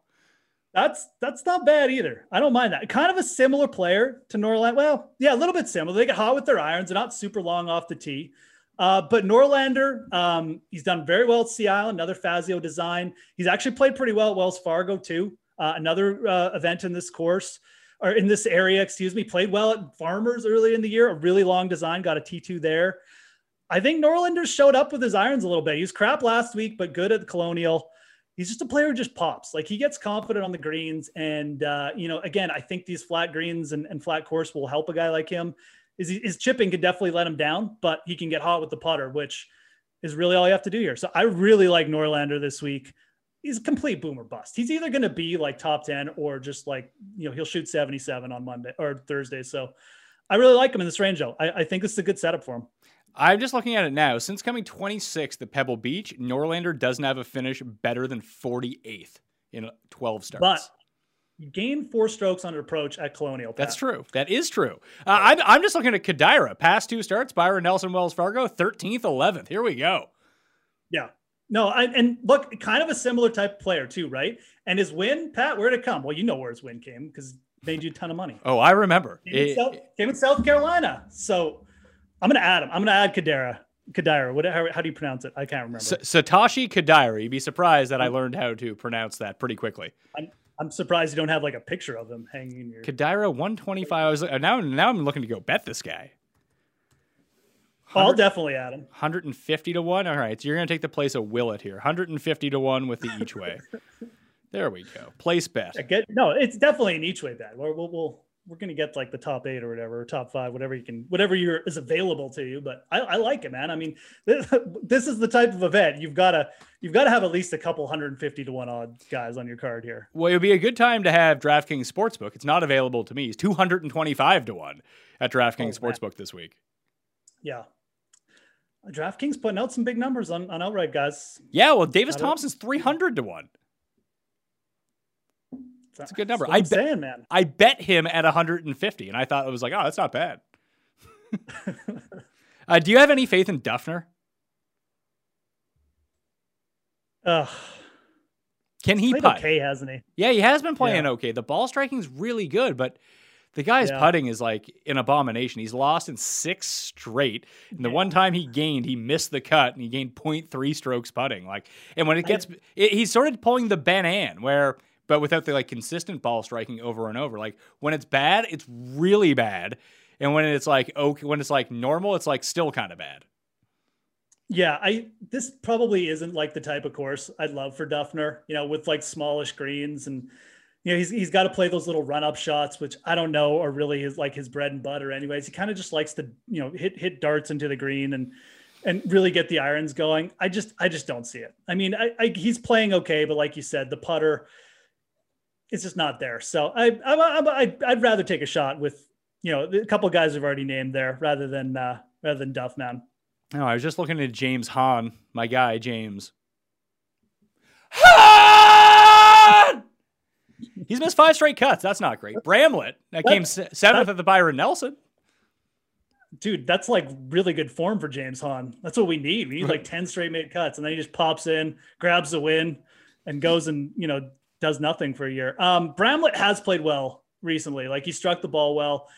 That's that's not bad either. I don't mind that. Kind of a similar player to Norlander. Well, yeah, a little bit similar. They get hot with their irons. They're not super long off the tee. Uh, but Norlander, um, he's done very well at Sea Island, another Fazio design. He's actually played pretty well at Wells Fargo too, uh, another uh, event in this course, or in this area, excuse me, played well at Farmers early in the year, a really long design, got a T two there. I think Norlander showed up with his irons a little bit. He was crap last week, but good at the Colonial. He's just a player who just pops. Like, he gets confident on the greens. And, uh, you know, again, I think these flat greens and, and flat course will help a guy like him. His, his chipping could definitely let him down, but he can get hot with the putter, which is really all you have to do here. So I really like Norlander this week. He's a complete boomer bust. He's either going to be like top ten or just like, you know, he'll shoot seventy-seven on Monday or Thursday. So I really like him in this range, though. I, I think this is a good setup for him. I'm just looking at it now. Since coming twenty-sixth at Pebble Beach, Norlander doesn't have a finish better than forty-eighth in twelve starts. But you gain four strokes on an approach at Colonial. Pat. That's true. That is true. Uh, I'm, I'm just looking at Kodaira. Past two starts, Byron Nelson, Wells Fargo, thirteenth, eleventh. Here we go. Yeah. No, I, and look, kind of a similar type of player too, right? And his win, Pat, where'd it come? Well, you know where his win came because made you a ton of money. Oh, I remember. Came, it, in, South, came in South Carolina. So... I'm going to add him. I'm going to add Kodaira. Kodaira. What, how, how do you pronounce it? I can't remember. S- Satashi Kodaira. You'd be surprised that I learned how to pronounce that pretty quickly. I'm, I'm surprised you don't have like a picture of him hanging in your... Kodaira, one twenty-five. I was, now, now I'm looking to go bet this guy. I'll definitely add him. one hundred fifty to one. All right. So you're going to take the place of Willett here. one hundred fifty to one with the each way. There we go. Place bet. Get, no, it's definitely an each way bet. We'll... we'll, we'll we're going to get like the top eight or whatever, or top five, whatever you can, whatever you're is available to you. But I, I like it, man. I mean, this, this is the type of event you've got to, you've got to have at least a couple one hundred fifty to one odd guys on your card here. Well, it'd be a good time to have DraftKings Sportsbook. It's not available to me. It's two hundred twenty-five to one at DraftKings oh, Sportsbook this week. Yeah. DraftKings putting out some big numbers on, on outright guys. Yeah. Well, Davis Thompson's three hundred to one. That's a good number. I bet, saying, man. I bet him at one hundred fifty, and I thought it was like, oh, that's not bad. uh, do you have any faith in Duffner? Ugh. Can he putt? Okay, hasn't he? Yeah, he has been playing yeah. okay. The ball striking is really good, but the guy's yeah. putting is like an abomination. He's lost in six straight, and the yeah. one time he gained, he missed the cut, and he gained point three strokes putting. Like, and when it gets, I, it, he's sort of pulling the Ben Ann where. But without the like consistent ball striking over and over, like when it's bad, it's really bad, and when it's like okay, when it's like normal, it's like still kind of bad. Yeah, I this probably isn't like the type of course I'd love for Duffner, you know, with like smallish greens, and you know he's he's got to play those little run up shots, which I don't know are really his like his bread and butter. Anyways, he kind of just likes to you know hit hit darts into the green and. and really get the irons going. I just I just don't see it. I mean, I, I he's playing okay, but like you said, the putter. It's just not there. So I, I, I, I'd rather take a shot with, you know, a couple of guys we've already named there rather than, uh, rather than Duff, man. No, oh, I was just looking at James Hahn, my guy, James. Hahn! He's missed five straight cuts. That's not great. Bramlett, that what? Came seventh at the Byron Nelson. Dude, that's like really good form for James Hahn. That's what we need. We need like ten straight made cuts. And then he just pops in, grabs the win and goes and, you know, does nothing for a year. Um, Bramlett has played well recently. Like he struck the ball well.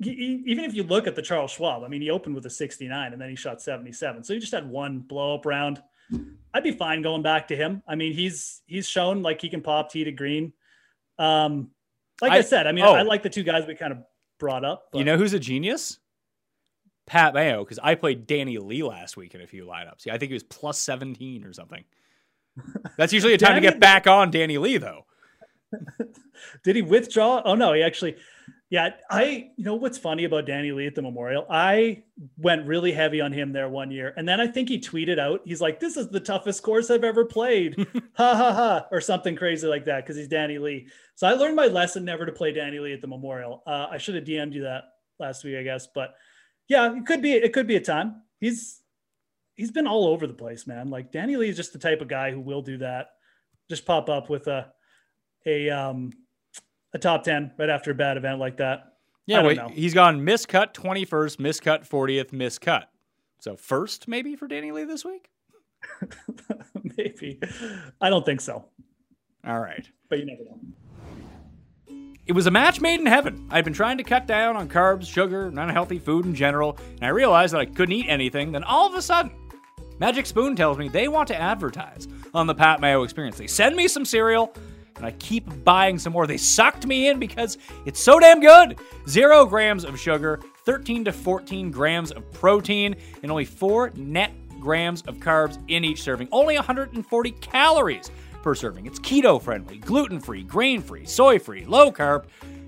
He, he, even if you look at the Charles Schwab, I mean, he opened with a sixty-nine and then he shot seventy-seven. So he just had one blow up round. I'd be fine going back to him. I mean, he's, he's shown like he can pop tee to green. Um, like I, I said, I mean, oh, I like the two guys we kind of brought up. But. You know, who's a genius? Pat Mayo. Cause I played Danny Lee last week in a few lineups. Yeah, I think he was plus seventeen or something. That's usually a time Danny, to get back on Danny Lee, though. Did he withdraw? Oh, no, he actually. Yeah, I, you know, what's funny about Danny Lee at the Memorial? I went really heavy on him there one year. And then I think he tweeted out, he's like, this is the toughest course I've ever played. Ha, ha, ha, or something crazy like that because he's Danny Lee. So I learned my lesson never to play Danny Lee at the Memorial. Uh, I should have D M'd you that last week, I guess. But yeah, it could be, it could be a time. He's, He's been all over the place, man. Like Danny Lee is just the type of guy who will do that. Just pop up with a, a, um, a top ten right after a bad event like that. Yeah, wait, he's gone miscut twenty-first, miscut fortieth, miscut. So first maybe for Danny Lee this week? Maybe. I don't think so. All right. But you never know. It was a match made in heaven. I'd been trying to cut down on carbs, sugar, and unhealthy food in general, and I realized that I couldn't eat anything. Then all of a sudden, Magic Spoon tells me they want to advertise on the Pat Mayo Experience. They send me some cereal, and I keep buying some more. They sucked me in because it's so damn good. Zero grams of sugar, thirteen to fourteen grams of protein, and only four net grams of carbs in each serving. Only one hundred forty calories per serving. It's keto-friendly, gluten-free, grain-free, soy-free, low-carb,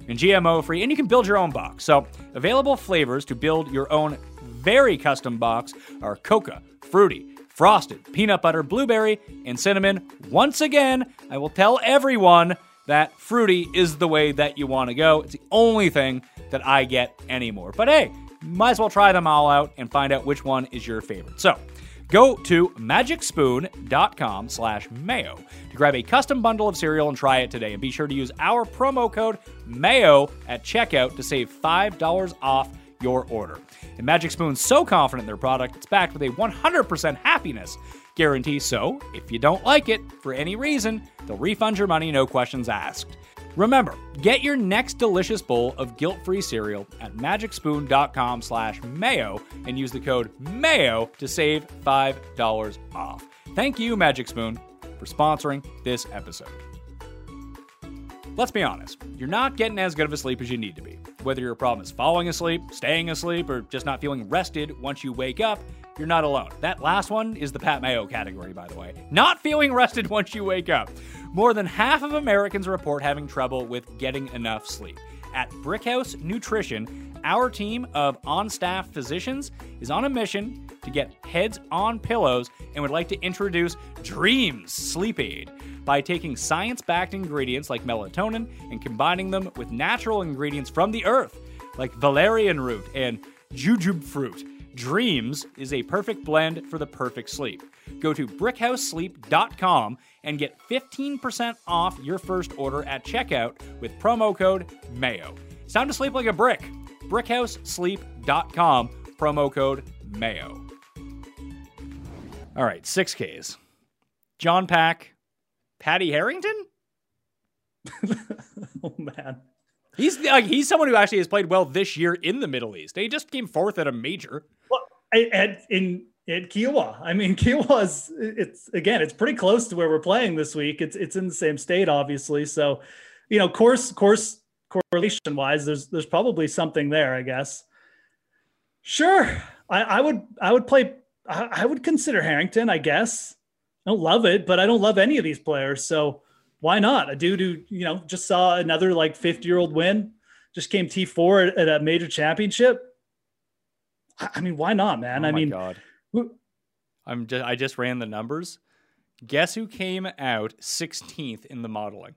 and G M O-free, and you can build your own box. So available flavors to build your own very custom box are coca, fruity, frosted, peanut butter, blueberry, and cinnamon. Once again, I will tell everyone that fruity is the way that you want to go. It's the only thing that I get anymore. But hey, might as well try them all out and find out which one is your favorite. So go to magicspoon.com slash mayo to grab a custom bundle of cereal and try it today. And be sure to use our promo code MAYO at checkout to save five dollars off your order. And Magic Spoon's so confident in their product, it's backed with a one hundred percent happiness guarantee. So if you don't like it for any reason, they'll refund your money, no questions asked. Remember, get your next delicious bowl of guilt-free cereal at magicspoon.com slash mayo and use the code MAYO to save five dollars off. Thank you, Magic Spoon, for sponsoring this episode. Let's be honest, you're not getting as good of a sleep as you need to be. Whether your problem is falling asleep, staying asleep, or just not feeling rested once you wake up, you're not alone. That last one is the Pat Mayo category, by the way. Not feeling rested once you wake up. More than half of Americans report having trouble with getting enough sleep. At Brickhouse Nutrition, our team of on-staff physicians is on a mission to get heads on pillows and would like to introduce Dreams Sleep Aid by taking science-backed ingredients like melatonin and combining them with natural ingredients from the earth like valerian root and jujube fruit. Dreams is a perfect blend for the perfect sleep. Go to brickhouse sleep dot com and get fifteen percent off your first order at checkout with promo code MAYO. It's time to sleep like a brick. brickhouse sleep dot com, promo code MAYO. All right, six Ks. John Pack, Patty Harrington? Oh, man. He's like, he's someone who actually has played well this year in the Middle East. He just came fourth at a major. Well, at in at Kiowa. I mean, Kiowa is it's again, it's pretty close to where we're playing this week. It's it's in the same state, obviously. So, you know, course course correlation wise, there's there's probably something there, I guess. Sure, I, I would I would play. I, I would consider Harrington, I guess. I don't love it, but I don't love any of these players, so. Why not? A dude who, you know, just saw another like fifty-year-old win, just came T four at, at a major championship. I, I mean, why not, man? Oh I my mean, God. Who- I'm just, I just ran the numbers. Guess who came out sixteenth in the modeling?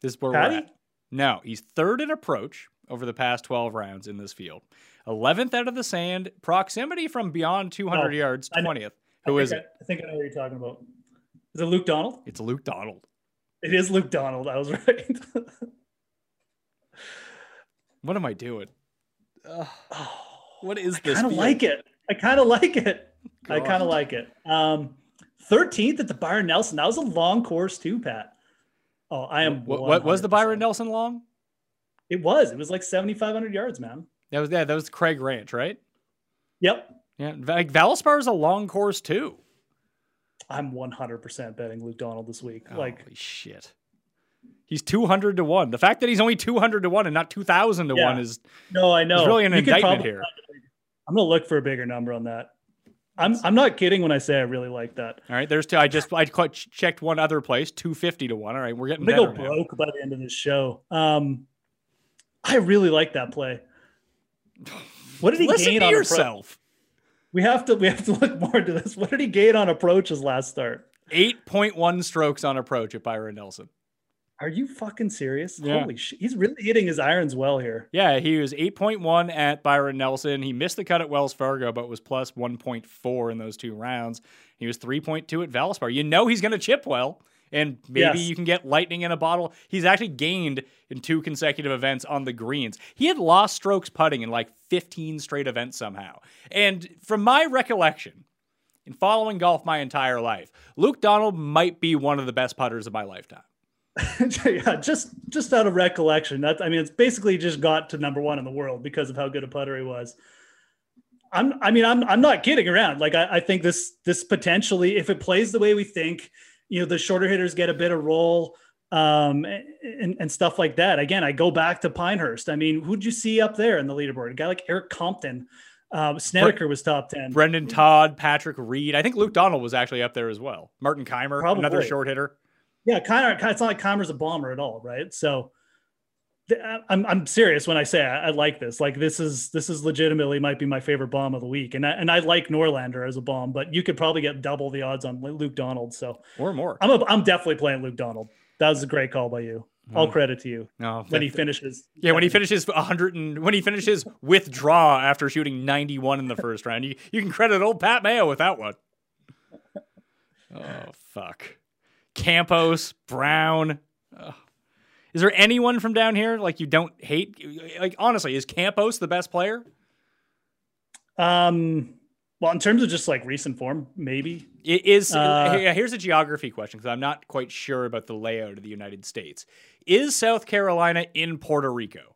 This is where Patty? We're at. No, he's third at approach over the past twelve rounds in this field. eleventh out of the sand, proximity from beyond two hundred oh, yards, twentieth. Who is I, it? I think I know what you're talking about. Is it Luke Donald? It's Luke Donald. It is Luke Donald. I was right. What am I doing? Uh, oh, what is I this? I kind of like it. I kind of like it. God. I kind of like it. Um, thirteenth at the Byron Nelson. That was a long course too, Pat. Oh, I am. What, what was the Byron Nelson long? It was. It was like seventy-five hundred yards, man. That was yeah, that was Craig Ranch, right? Yep. Yeah. Like Valspar is a long course too. I'm one hundred percent betting Luke Donald this week. Like, holy shit. He's two hundred to one. The fact that he's only two hundred to one and not two thousand to one is no, I know. It's really an you indictment here. I'm going to look for a bigger number on that. I'm I'm not kidding when I say I really like that. All right, there's two. I just I checked one other place, two fifty to one. All right, we're getting better. I'm going to go broke now by the end of this show. Um, I really like that play. What did he Listen gain to on yourself? We have to we have to look more into this. What did he gain on approach his last start? eight point one strokes on approach at Byron Nelson. Are you fucking serious? Yeah. Holy shit. He's really hitting his irons well here. Yeah, he was eight point one at Byron Nelson. He missed the cut at Wells Fargo, but was plus one point four in those two rounds. He was three point two at Valspar. You know he's going to chip well. and maybe yes. you can get lightning in a bottle. He's actually gained in two consecutive events on the greens. He had lost strokes putting in like fifteen straight events somehow. And from my recollection, in following golf my entire life, Luke Donald might be one of the best putters of my lifetime. yeah, just just out of recollection. That's, I mean, it's basically just got to number one in the world because of how good a putter he was. I'm, I mean, I'm, I'm not kidding around. Like, I, I think this, this potentially, if it plays the way we think, you know, the shorter hitters get a bit of roll um, and, and stuff like that. Again, I go back to Pinehurst. I mean, who'd you see up there in the leaderboard? A guy like Eric Compton, uh, Snedeker was top ten. Brendan Todd, Patrick Reed. I think Luke Donald was actually up there as well. Martin Keimer, probably. Another short hitter. Yeah. Keimer, it's not like Keimer's a bomber at all. Right. So I'm I'm serious when I say I, I like this. Like this is this is legitimately might be my favorite bomb of the week, and I, and I like Norlander as a bomb, but you could probably get double the odds on Luke Donald. So or more. I'm a, I'm definitely playing Luke Donald. That was a great call by you. Mm. All credit to you. No, when that, he finishes. Yeah, when he finishes one hundred and when he finishes with draw after shooting ninety-one in the first round, you you can credit old Pat Mayo with that one. Oh fuck, Campos, Brown. Ugh. Is there anyone from down here like you don't hate? Like honestly, is Campos the best player? Um, well, in terms of just like recent form, maybe it is. Uh, here's a geography question because I'm not quite sure about the layout of the United States. Is South Carolina in Puerto Rico?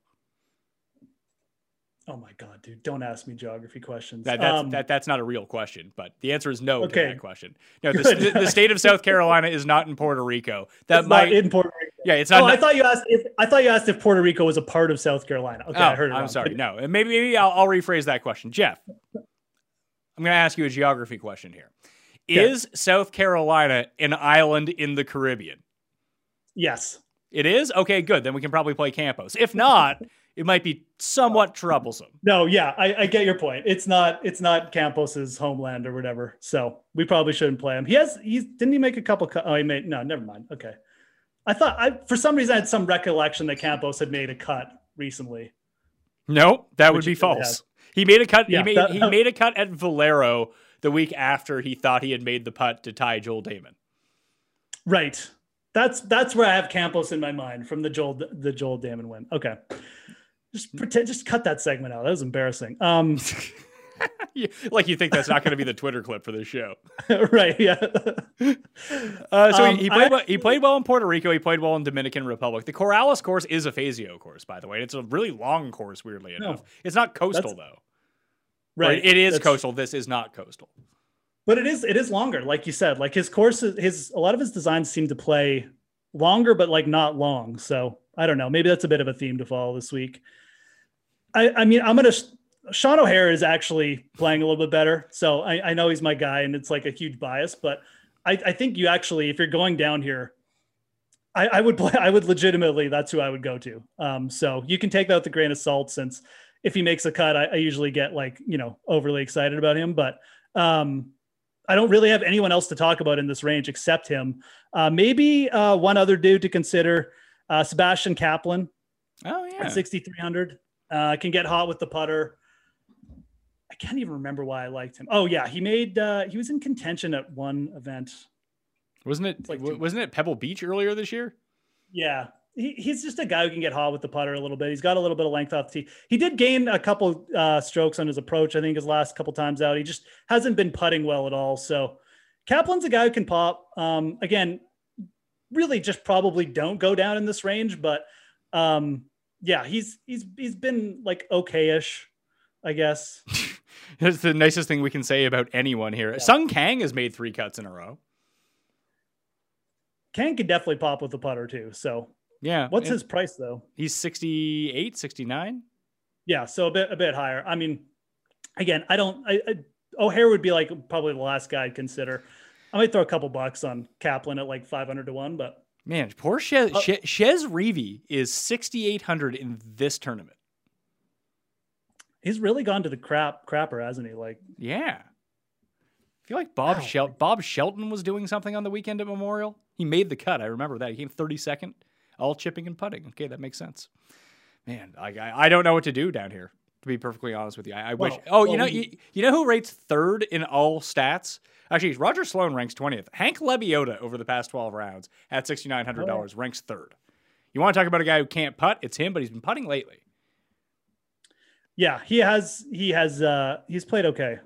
Oh my God, dude! Don't ask me geography questions. That, that's, um, that, that's not a real question, but the answer is no okay. to that question. No, the, the, the state of South Carolina is not in Puerto Rico. That it's might not in Puerto Rico. Yeah, it's not. Oh, not, I thought you asked. If, I thought you asked if Puerto Rico was a part of South Carolina. Okay, oh, I heard it. I'm wrong. sorry. No, and maybe maybe I'll, I'll rephrase that question, Jeff. I'm going to ask you a geography question here. Is yeah. South Carolina an island in the Caribbean? Yes, it is. Okay, good. Then we can probably play Campos. If not, it might be somewhat troublesome. No, yeah, I, I get your point. It's not it's not Campos's homeland or whatever. So we probably shouldn't play him. He has he didn't he make a couple. Oh, he made no. Never mind. Okay. I thought I, for some reason I had some recollection that Campos had made a cut recently. No, that would be false. He made a cut. Yeah, he made that, he made a cut at Valero the week after he thought he had made the putt to tie Joel Damon. Right. That's that's where I have Campos in my mind from the Joel the Joel Damon win. Okay. Just pretend, just cut that segment out. That was embarrassing. Um, like you think that's not going to be the Twitter clip for this show, right? Yeah. uh, so um, he, he played I, well, he played well in Puerto Rico. He played well in Dominican Republic. The Corrales course is a Fazio course, by the way. It's a really long course. Weirdly no, enough, it's not coastal though. Right, right. It is coastal. This is not coastal, but it is it is longer. Like you said, like his courses, his a lot of his designs seem to play longer, but like not long. So I don't know. Maybe that's a bit of a theme to follow this week. I, I mean, I'm going to, Sean O'Hare is actually playing a little bit better. So I, I know he's my guy and it's like a huge bias, but I, I think you actually, if you're going down here, I, I would play, I would legitimately, that's who I would go to. Um, so you can take that with a grain of salt since if he makes a cut, I, I usually get like, you know, overly excited about him, but um, I don't really have anyone else to talk about in this range except him. Uh, maybe uh, one other dude to consider, Uh, Sebastian Kaplan, oh yeah, at sixty-three hundred, uh, can get hot with the putter. I can't even remember why I liked him. Oh yeah, he made uh, he was in contention at one event. Wasn't it? Like w- wasn't it Pebble Beach earlier this year? Yeah, he, he's just a guy who can get hot with the putter a little bit. He's got a little bit of length off the tee. He did gain a couple uh, strokes on his approach. I think his last couple times out, he just hasn't been putting well at all. So Kaplan's a guy who can pop. Um, again. Really just probably don't go down in this range, but um, yeah, he's, he's, he's been like, okay-ish, I guess. That's the nicest thing we can say about anyone here. Yeah. Sung Kang has made three cuts in a row. Kang could definitely pop with the putter too. So yeah, what's his price though? He's sixty-eight, sixty-nine. Yeah. So a bit, a bit higher. I mean, again, I don't, I, I O'Hare would be like probably the last guy I'd consider. I might throw a couple bucks on Kaplan at like five hundred to one, but man, poor Chez, uh, Chez, Chez Reavie is sixty-eight hundred in this tournament. He's really gone to the crap crapper, hasn't he? Like, yeah, I feel like Bob wow. Shel- Bob Shelton was doing something on the weekend at Memorial. He made the cut. I remember that. He came thirty-second, all chipping and putting. Okay. That makes sense, man. I, I, I don't know what to do down here. to be perfectly honest with you. I, I well, wish. Oh, well, you know, we... you, you know who rates third in all stats? Actually, Roger Sloan ranks twentieth. Hank Lebiota over the past twelve rounds at six thousand nine hundred dollars oh. ranks third. You want to talk about a guy who can't putt? It's him, but he's been putting lately. Yeah, he has. He has. Uh, he's played okay.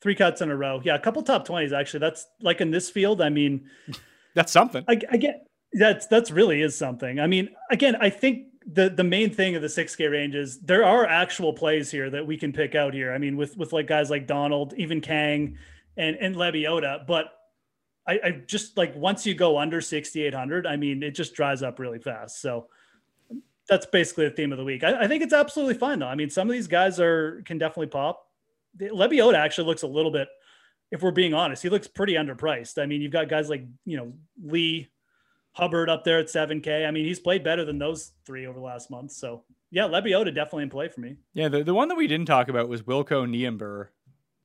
Three cuts in a row. Yeah, a couple top twenties actually. That's like in this field. I mean, that's something. I, I get that's that's really is something. I mean, again, I think the the main thing of the six K range is there are actual plays here that we can pick out here. I mean, with with like guys like Donald, even Kang, and and Lebiota. But I, I just like once you go under sixty-eight hundred, I mean, it just dries up really fast. So that's basically the theme of the week. I, I think it's absolutely fine though. I mean, some of these guys are can definitely pop. Lebiota actually looks a little bit, if we're being honest, he looks pretty underpriced. I mean, you've got guys like, you know, Lee Hubbard up there at seven K. I mean, he's played better than those three over the last month. So yeah, Lebiota definitely in play for me. Yeah. The, the one that we didn't talk about was Wilco Niember,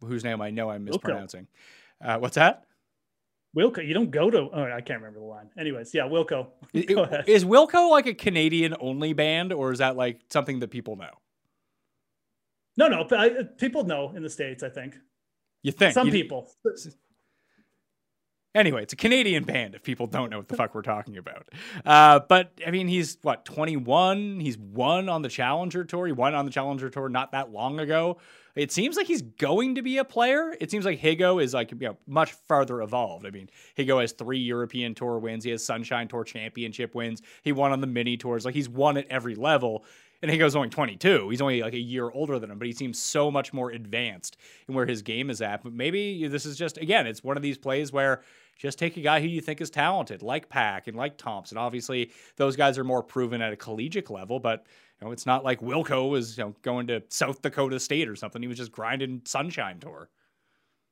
whose name I know I'm mispronouncing. Uh, what's that? Wilco. You don't go to, oh, I can't remember the line. Anyways. Yeah. Wilco. Go ahead. Is Wilco like a Canadian only band or is that like something that people know? No, no. I, people know in the States, I think. You think? Some you, people. Anyway, it's a Canadian band if people don't know what the fuck we're talking about. Uh, but, I mean, he's, what, twenty-one? He's won on the Challenger Tour. He won on the Challenger Tour not that long ago. It seems like he's going to be a player. It seems like Higgo is, like, you know, much farther evolved. I mean, Higgo has three European Tour wins. He has Sunshine Tour Championship wins. He won on the mini tours. Like, he's won at every level. And Higgo's only twenty-two. He's only like a year older than him, but he seems so much more advanced in where his game is at. But maybe this is just, again, it's one of these plays where just take a guy who you think is talented, like Pack and like Thompson. Obviously, those guys are more proven at a collegiate level, but you know, it's not like Wilco was you know, going to South Dakota State or something. He was just grinding Sunshine Tour.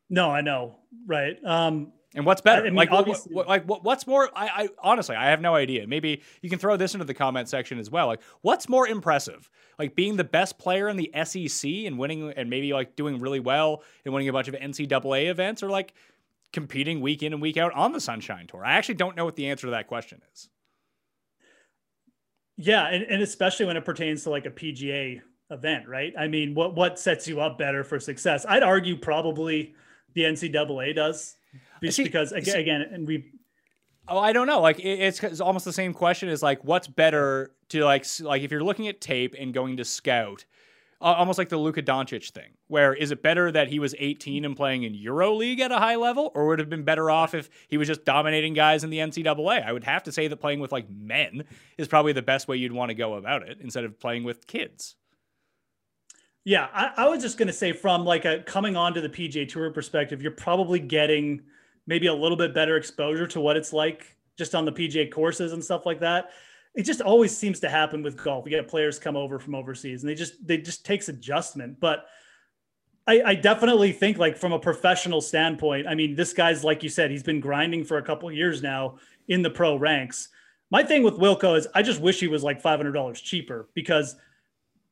No, I know. Right. Um, and what's better? I mean, like, obviously. What, what, like what, what's more? I, I honestly, I have no idea. Maybe you can throw this into the comment section as well. Like, what's more impressive? Like being the best player in the S E C and winning, and maybe like doing really well and winning a bunch of N C double A events, or like competing week in and week out on the Sunshine Tour. I actually don't know what the answer to that question is. Yeah, and, and especially when it pertains to like a P G A event, right? I mean, what what sets you up better for success? I'd argue probably the N C double A does. Just see, because again, see, again, and we, oh, I don't know. Like it, it's, it's almost the same question as like, what's better to like, like if you're looking at tape and going to scout, uh, almost like the Luka Doncic thing, where is it better that he was eighteen and playing in EuroLeague at a high level, or would it have been better off if he was just dominating guys in the N C double A? I would have to say that playing with like men is probably the best way you'd want to go about it instead of playing with kids. Yeah, I, I was just going to say from like a coming onto the P G A Tour perspective, you're probably getting maybe a little bit better exposure to what it's like just on the P G A courses and stuff like that. It just always seems to happen with golf. You get players come over from overseas and they just, they just takes adjustment. But I, I definitely think like from a professional standpoint, I mean, this guy's, like you said, he's been grinding for a couple of years now in the pro ranks. My thing with Wilco is I just wish he was like five hundred dollars cheaper, because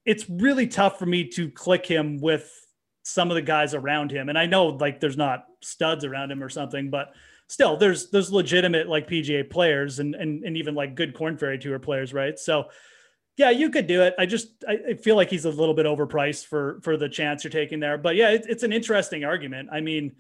it's really tough for me to click him with some of the guys around him. And I know like there's not studs around him or something, but still there's, there's legitimate like P G A players and, and, and even like good Corn Ferry Tour players. Right. So yeah, you could do it. I just, I, I feel like he's a little bit overpriced for, for the chance you're taking there, but yeah, it, it's an interesting argument. I mean,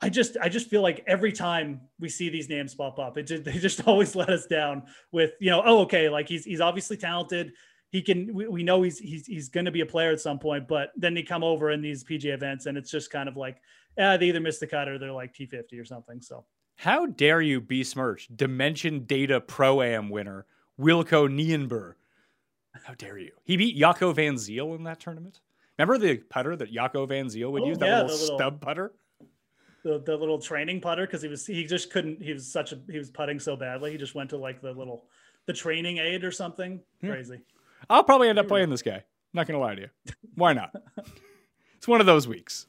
I just, I just feel like every time we see these names pop up, it just, they just always let us down with, you know, oh, okay. Like he's, he's obviously talented. He can, we, we know he's, he's, he's going to be a player at some point, but then they come over in these P G A events and it's just kind of like, eh, they either miss the cut or they're like T fifty or something. So how dare you besmirch Dimension Data Pro-Am winner, Wilco Nienber? How dare you? He beat Jaco Van Ziel in that tournament. Remember the putter that Jaco Van Ziel would oh, use? That yeah, little, little stub putter? The, the little training putter. Cause he was, he just couldn't, he was such a, he was putting so badly. He just went to like the little, the training aid or something. Hmm. Crazy. I'll probably end up playing this guy. I'm not going to lie to you. Why not? It's one of those weeks.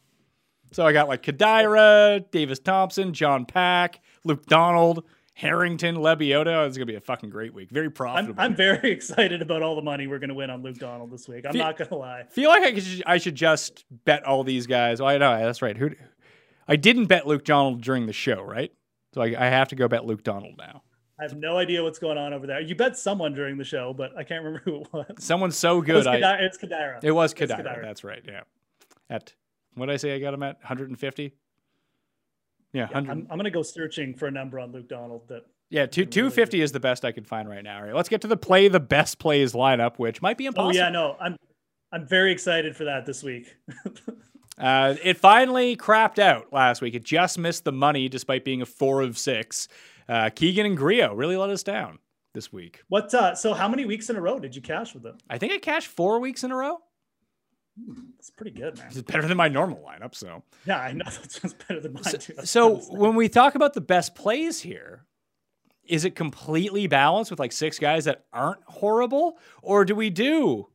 So I got like Kadira, Davis Thompson, John Pack, Luke Donald, Harrington, Lebiota. It's going to be a fucking great week. Very profitable. I'm, I'm very excited about all the money we're going to win on Luke Donald this week. I'm feel, not going to lie. Feel like I, could, I should just bet all these guys. Well, I know. That's right. Who? I didn't bet Luke Donald during the show, right? So I, I have to go bet Luke Donald now. I have no idea what's going on over there. You bet someone during the show, but I can't remember who it was. Someone's so good. It was Kizzire. I, it's Kizzire. It was Kizzire. Kizzire. That's right. Yeah. At what did I say? I got him at one hundred fifty. Yeah. yeah I'm, I'm going to go searching for a number on Luke Donald. That yeah. Two, two fifty really is the best I could find right now. All right. Let's get to the play, the best plays lineup, which might be impossible. Oh yeah. No, I'm, I'm very excited for that this week. uh, it finally crapped out last week. It just missed the money despite being a four of six. Uh, Keegan and Grio really let us down this week. What? Uh, so how many weeks in a row did you cash with them? I think I cashed four weeks in a row. That's pretty good, man. It's better than my normal lineup, so. Yeah, I know. That's better than mine, so, too. That's so when we talk about the best plays here, is it completely balanced with like six guys that aren't horrible? Or do we do,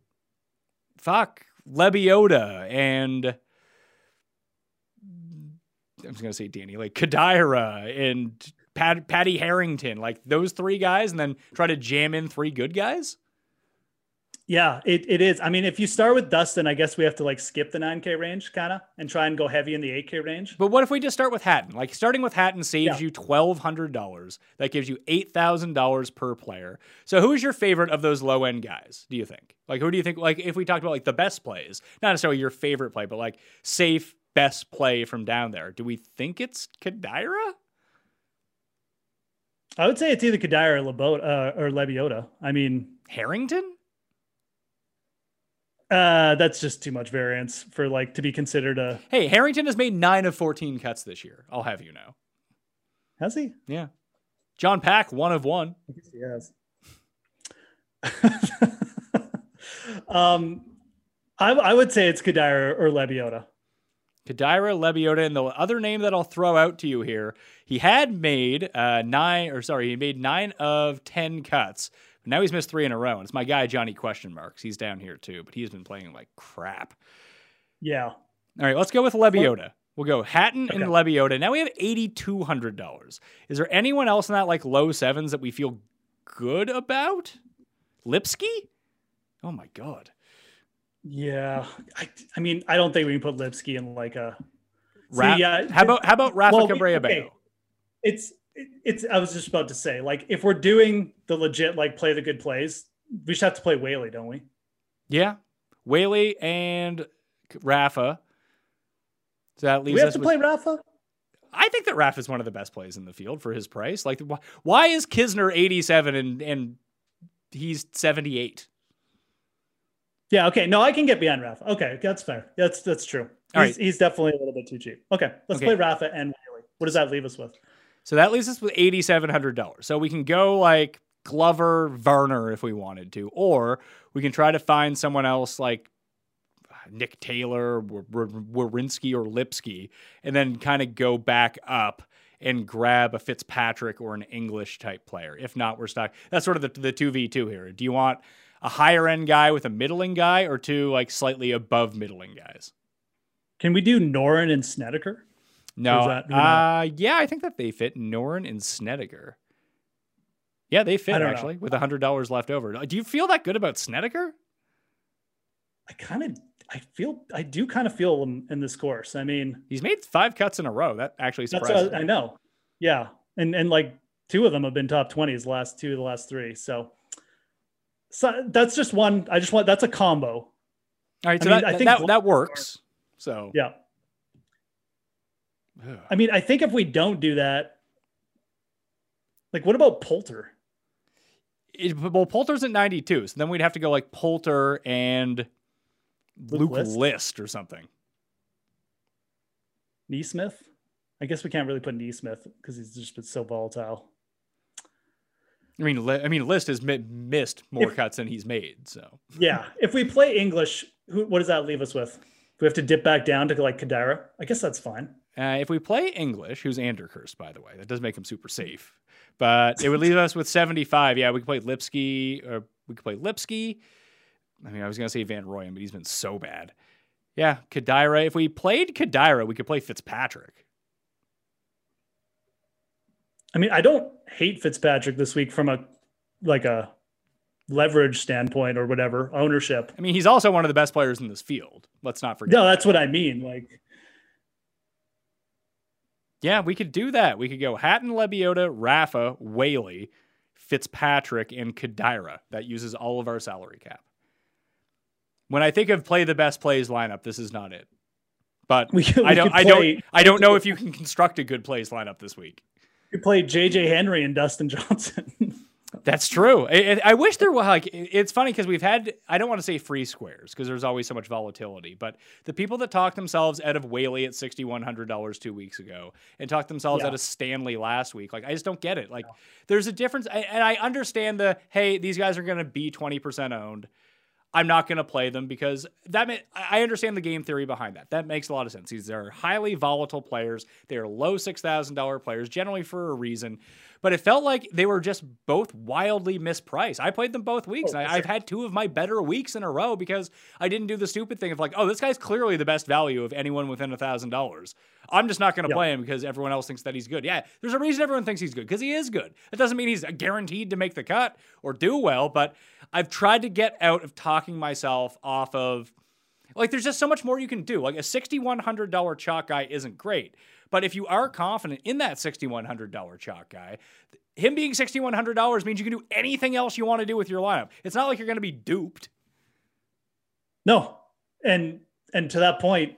fuck, Lebiota and... I'm just going to say Danny, like Kizzire and... Pat, Patty Harrington, like those three guys, and then try to jam in three good guys? Yeah, it, it is. I mean, if you start with Dustin, I guess we have to like skip the nine K range kind of and try and go heavy in the eight K range. But what if we just start with Hatton? Like starting with Hatton saves yeah. you twelve hundred dollars. That gives you eight thousand dollars per player. So who's your favorite of those low end guys, do you think? Like, who do you think, like if we talked about like the best plays, not necessarily your favorite play, but like safe best play from down there. Do we think it's Kizzire? I would say it's either Kizzire or, Lebo- uh, or Lebiota. I mean... Harrington? Uh, that's just too much variance for, like, to be considered a... Hey, Harrington has made nine of fourteen cuts this year. I'll have you know. Has he? Yeah. John Pack, one of one. I guess he has. um, I, I would say it's Kizzire or Lebiota. Kizzire, Lebiota, and the other name that I'll throw out to you here, he had made uh, nine, or sorry, he made nine of ten cuts. But now he's missed three in a row. And it's my guy, Johnny Question Marks. He's down here too, but he's been playing like crap. Yeah. All right, let's go with Lebiota. We'll go Hatton okay. and Lebiota. Now we have eight thousand two hundred dollars. Is there anyone else in that like low sevens that we feel good about? Lipsky? Oh my God. Yeah, I, I mean, I don't think we can put Lipsky in like a. Ra- see, yeah, how about how about Rafa well, Cabrera-Bello? Okay. It's it's. I was just about to say, like, if we're doing the legit, like, play the good plays, we should have to play Whaley, don't we? Yeah, Whaley and Rafa. So that leaves we have us to with, play Rafa. I think that Rafa is one of the best plays in the field for his price. Like, why, why is Kisner eighty-seven and and he's seventy-eight? Yeah. Okay. No, I can get beyond Rafa. Okay. That's fair. That's, that's true. All he's, right. he's definitely a little bit too cheap. Okay. Let's okay. play Rafa and Whaley. What does that leave us with? So that leaves us with eight thousand seven hundred dollars. So we can go like Glover, Varner, if we wanted to, or we can try to find someone else like Nick Taylor, Wawrinski or Lipsky, and then kind of go back up and grab a Fitzpatrick or an English type player. If not, we're stuck. That's sort of the, the two v two here. Do you want a higher end guy with a middling guy or two like slightly above middling guys? Can we do Noren and Snedeker? No. That, uh, yeah, I think that they fit Noren and Snedeker. Yeah, they fit actually know. with one hundred dollars left over. Do you feel that good about Snedeker? I kind of, I feel, I do kind of feel him in this course. I mean, he's made five cuts in a row. That actually surprised me. I know. Yeah. And, and like two of them have been top twenties, last two of the last three. So, So that's just one. I just want, that's a combo. All right. So I, mean, that, I think that, that works. So, yeah. Ugh. I mean, I think if we don't do that, like what about Poulter? It, well, Poulter's at ninety-two. So then we'd have to go like Poulter and Luke, Luke List. List or something. Neesmith. I guess we can't really put Neesmith because he's just been so volatile. I mean, I mean, List has missed more if, cuts than he's made. So yeah, if we play English, who, what does that leave us with? Do we have to dip back down to like Kizzire? I guess that's fine. Uh, if we play English, who's Andercursed, by the way, that does make him super safe. But it would leave us with seventy-five. Yeah, we could play Lipsky, or we could play Lipsky. I mean, I was gonna say Van Royen, but he's been so bad. Yeah, Kizzire. If we played Kizzire, we could play Fitzpatrick. I mean, I don't hate Fitzpatrick this week from a like a leverage standpoint or whatever, ownership. I mean, he's also one of the best players in this field. Let's not forget. No, that's that. what I mean. Like, yeah, we could do that. We could go Hatton, Lebiota, Rafa, Whaley, Fitzpatrick, and Kizzire. That uses all of our salary cap. When I think of play the best plays lineup, this is not it. But we could, we I don't, I don't, I don't know if you can construct a good plays lineup this week. You played J J Henry and Dustin Johnson. That's true. I, I wish there were like. It's funny because we've had. I don't want to say free squares because there's always so much volatility. But the people that talked themselves out of Whaley at sixty one hundred dollars two weeks ago and talked themselves yeah. out of Stanley last week, like I just don't get it. Like no. There's a difference, and I understand the hey, these guys are going to be twenty percent owned. I'm not going to play them because that. May, I understand the game theory behind that. That makes a lot of sense. These are highly volatile players. They are low six thousand dollars players, generally for a reason. But it felt like they were just both wildly mispriced. I played them both weeks. Oh, and I, I've had two of my better weeks in a row because I didn't do the stupid thing of like, oh, this guy's clearly the best value of anyone within one thousand dollars. I'm just not going to yep. play him because everyone else thinks that he's good. Yeah, there's a reason everyone thinks he's good because he is good. That doesn't mean he's guaranteed to make the cut or do well, but I've tried to get out of talking myself off of, like, there's just so much more you can do. Like, a six thousand one hundred dollars chalk guy isn't great, but if you are confident in that six thousand one hundred dollars chalk guy, him being six thousand one hundred dollars means you can do anything else you want to do with your lineup. It's not like you're going to be duped. No, and and to that point,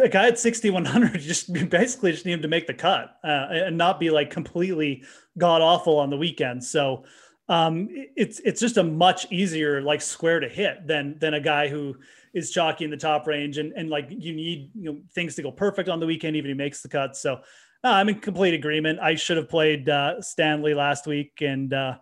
a guy at six thousand one hundred, you just you basically just need him to make the cut uh, and not be like completely god awful on the weekend. So um, it's it's just a much easier like square to hit than than a guy who is chalky in the top range and and like you need you know things to go perfect on the weekend even if he makes the cut. So uh, I'm in complete agreement. I should have played uh, Stanley last week and uh,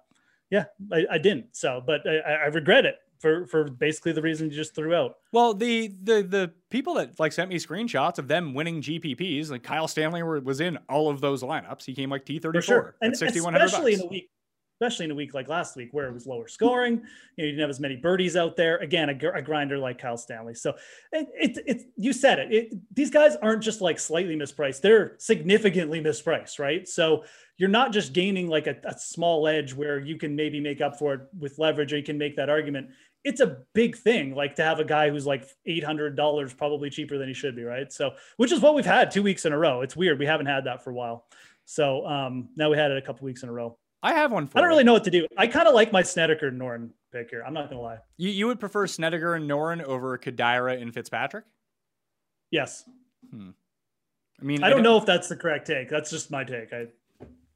yeah, I, I didn't. So but I, I regret it. For, for basically the reason you just threw out. Well, the, the the people that like sent me screenshots of them winning G P Ps, like Kyle Stanley were, was in all of those lineups. He came like T thirty-four sure. at six thousand one hundred. Especially in a week, especially in a week like last week where it was lower scoring. You know, you didn't have as many birdies out there. Again, a, gr- a grinder like Kyle Stanley. So it it's it, you said it. it. These guys aren't just like slightly mispriced. They're significantly mispriced, right? So you're not just gaining like a, a small edge where you can maybe make up for it with leverage or you can make that argument. It's a big thing, like to have a guy who's like eight hundred dollars probably cheaper than he should be, right? So, which is what we've had two weeks in a row. It's weird. We haven't had that for a while. So um, now we had it a couple weeks in a row. I have one for I don't really know what to do. I kind of like my Snedeker and Noren pick here. I'm not going to lie. You, you would prefer Snedeker and Noren over Kizzire and Fitzpatrick? Yes. Hmm. I mean, I don't, I don't know if that's the correct take. That's just my take. I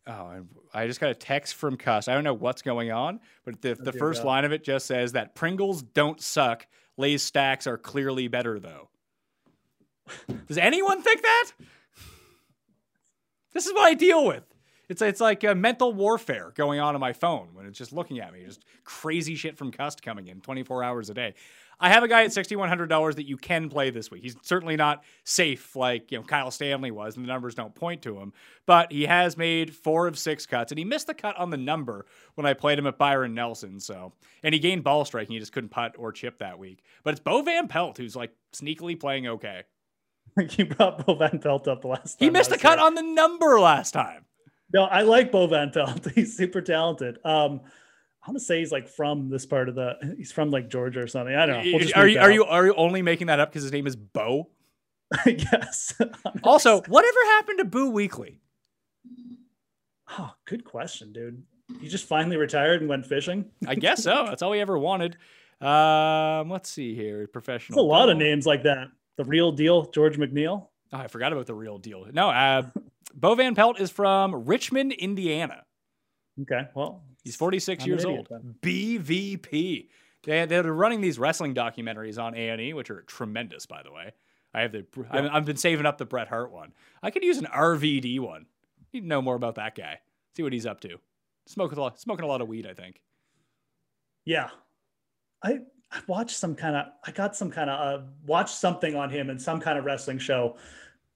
Oh, I just got a text from Cuss. I don't know what's going on, but the, the first line of it just says that Pringles don't suck. Lay's stacks are clearly better, though. Does anyone think that? This is what I deal with. It's it's like uh, mental warfare going on on my phone when it's just looking at me. Just crazy shit from Cuss coming in twenty-four hours a day. I have a guy at six thousand one hundred dollars that you can play this week. He's certainly not safe like you know Kyle Stanley was, and the numbers don't point to him. But he has made four of six cuts, and he missed the cut on the number when I played him at Byron Nelson. So, and he gained ball striking. He just couldn't putt or chip that week. But it's Bo Van Pelt who's like sneakily playing okay. You brought Bo Van Pelt up the last time. He missed the cut on the number last time. No, I like Bo Van Pelt. He's super talented. Um, I'm gonna say he's like from this part of the. He's from like Georgia or something. I don't know. We'll are you are you are you only making that up because his name is Bo? Yes. one hundred percent. Also, whatever happened to Boo Weekly? Oh, good question, dude. He just finally retired and went fishing. I guess so. That's all he ever wanted. Um, let's see here. Professional. There's a lot of names like that. The Real Deal, George McNeil. Oh, I forgot about the Real Deal. No, uh, Bo Van Pelt is from Richmond, Indiana. Okay, well. He's forty-six I'm years old. Then. B V P. They, they're running these wrestling documentaries on A and E, which are tremendous, by the way. I have the, yeah. I've been saving up the Bret Hart one. I could use an R V D one. Need to know more about that guy. See what he's up to. Smoking a lot, smoking a lot of weed, I think. Yeah. I I watched some kind of, I got some kind of, uh, watched something on him in some kind of wrestling show.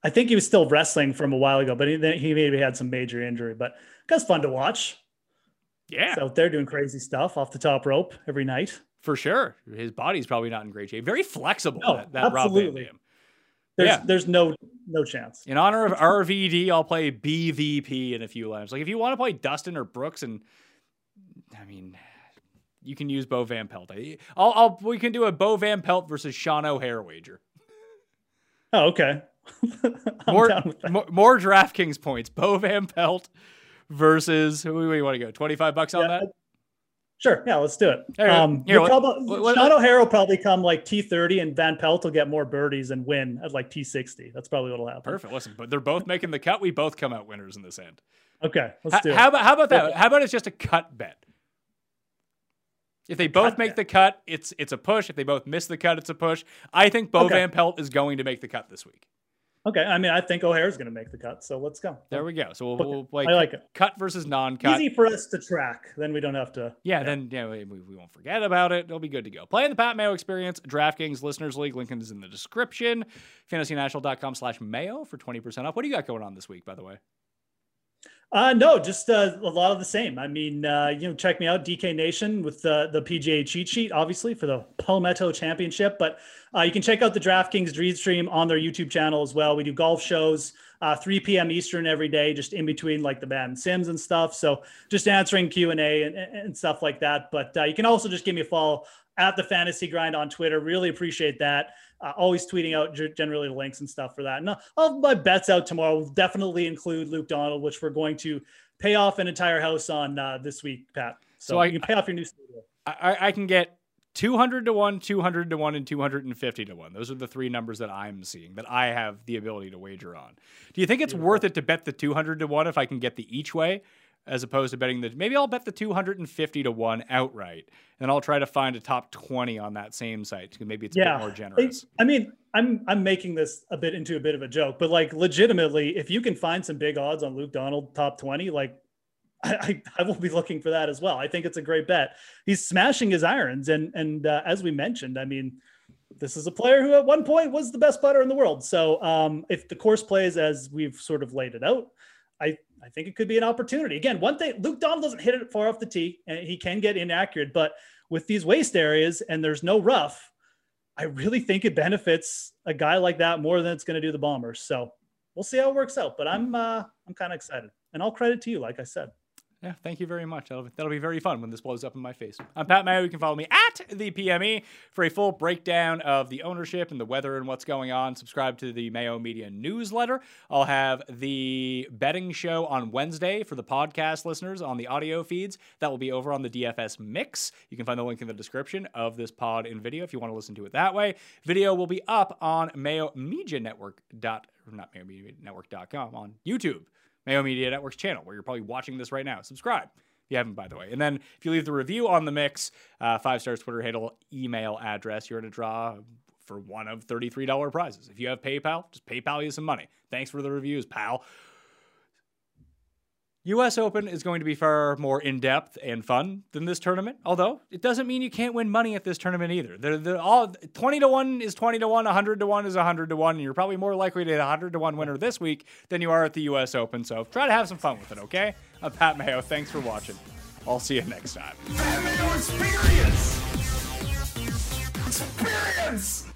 I think he was still wrestling from a while ago, but he, he maybe had some major injury, but it was fun to watch. Yeah. So they're doing crazy stuff off the top rope every night. For sure. His body's probably not in great shape. Very flexible. No, that, that absolutely. There's, yeah. there's no no chance. In honor of R V D, I'll play B V P in a few laps. Like if you want to play Dustin or Brooks, and I mean, you can use Bo Van Pelt. I'll, I'll, we can do a Bo Van Pelt versus Sean O'Hare wager. Oh, okay. more, more, more DraftKings points. Bo Van Pelt versus who do we want to go? twenty-five bucks on yeah. that? Sure. Yeah, let's do it. Right. Um, Here, what, probably, what, what, Sean O'Hara will probably come like T thirty and Van Pelt will get more birdies and win at like T sixty. That's probably what will happen. Perfect. Listen, but they're both making the cut. We both come out winners in this end. Okay. Let's H- do it. How about, how about that? Okay. How about it's just a cut bet? If they both cut make bet. the cut, it's it's a push. If they both miss the cut, it's a push. I think Bo okay. Van Pelt is going to make the cut this week. Okay. I mean, I think O'Hara's going to make the cut, so let's go. There we go. So we'll, okay. we'll play I like it. Cut versus non-cut. Easy for us to track. Then we don't have to. Yeah, yeah. then yeah, we, we won't forget about it. It'll be good to go. Play in the Pat Mayo Experience, DraftKings Listeners League. Link is in the description. Fantasynational.com slash Mayo for twenty percent off. What do you got going on this week, by the way? Uh, no, just uh, a lot of the same. I mean, uh, you know, check me out, D K Nation, with uh, the P G A cheat sheet, obviously, for the Palmetto Championship. But uh, you can check out the DraftKings Dream Stream on their YouTube channel as well. We do golf shows, uh, three p.m. Eastern every day, just in between like the Madden Sims and stuff. So just answering Q and A and, and stuff like that. But uh, you can also just give me a follow at The Fantasy Grind on Twitter. Really appreciate that. Uh, always tweeting out generally links and stuff for that. And all my bets out tomorrow will definitely include Luke Donald, which we're going to pay off an entire house on uh, this week, Pat. So, so I, you can pay off your new studio. I, I can get two hundred to one, two hundred to one, and two hundred fifty to one. Those are the three numbers that I'm seeing that I have the ability to wager on. Do you think it's yeah. worth it to bet the two hundred to one if I can get the each way? As opposed to betting the, maybe I'll bet the two hundred fifty to one outright, and I'll try to find a top twenty on that same site. Maybe it's yeah. a bit more generous. I mean, I'm I'm making this a bit into a bit of a joke, but like legitimately, if you can find some big odds on Luke Donald top twenty, like I, I, I will be looking for that as well. I think it's a great bet. He's smashing his irons, and and uh, as we mentioned, I mean, this is a player who at one point was the best putter in the world. So um, if the course plays as we've sort of laid it out, I. I think it could be an opportunity. Again, one thing, Luke Donald doesn't hit it far off the tee, and he can get inaccurate, but with these waste areas and there's no rough, I really think it benefits a guy like that more than it's going to do the Bombers. So we'll see how it works out, but I'm uh, I'm kind of excited, and all credit to you, like I said. Yeah, thank you very much. That'll, that'll be very fun when this blows up in my face. I'm Pat Mayo. You can follow me at the P M E for a full breakdown of the ownership and the weather and what's going on. Subscribe to the Mayo Media newsletter. I'll have the betting show on Wednesday for the podcast listeners on the audio feeds. That will be over on the D F S Mix. You can find the link in the description of this pod and video if you want to listen to it that way. Video will be up on Mayo Media Network. Dot, not Mayo Media Network dot com on YouTube. Mayo Media Network's channel, where you're probably watching this right now. Subscribe if you haven't, by the way. And then if you leave the review on the Mix, uh, five stars Twitter handle, email address, you're in a draw for one of thirty-three dollars prizes. If you have PayPal, just PayPal you some money. Thanks for the reviews, pal. U S Open is going to be far more in-depth and fun than this tournament, although it doesn't mean you can't win money at this tournament either. They're, they're all twenty to one is twenty to one, one hundred to one is one hundred to one, and you're probably more likely to hit a one hundred to one winner this week than you are at the U S Open, so try to have some fun with it, okay? I'm Pat Mayo. Thanks for watching. I'll see you next time. Pat Mayo Experience! Experience!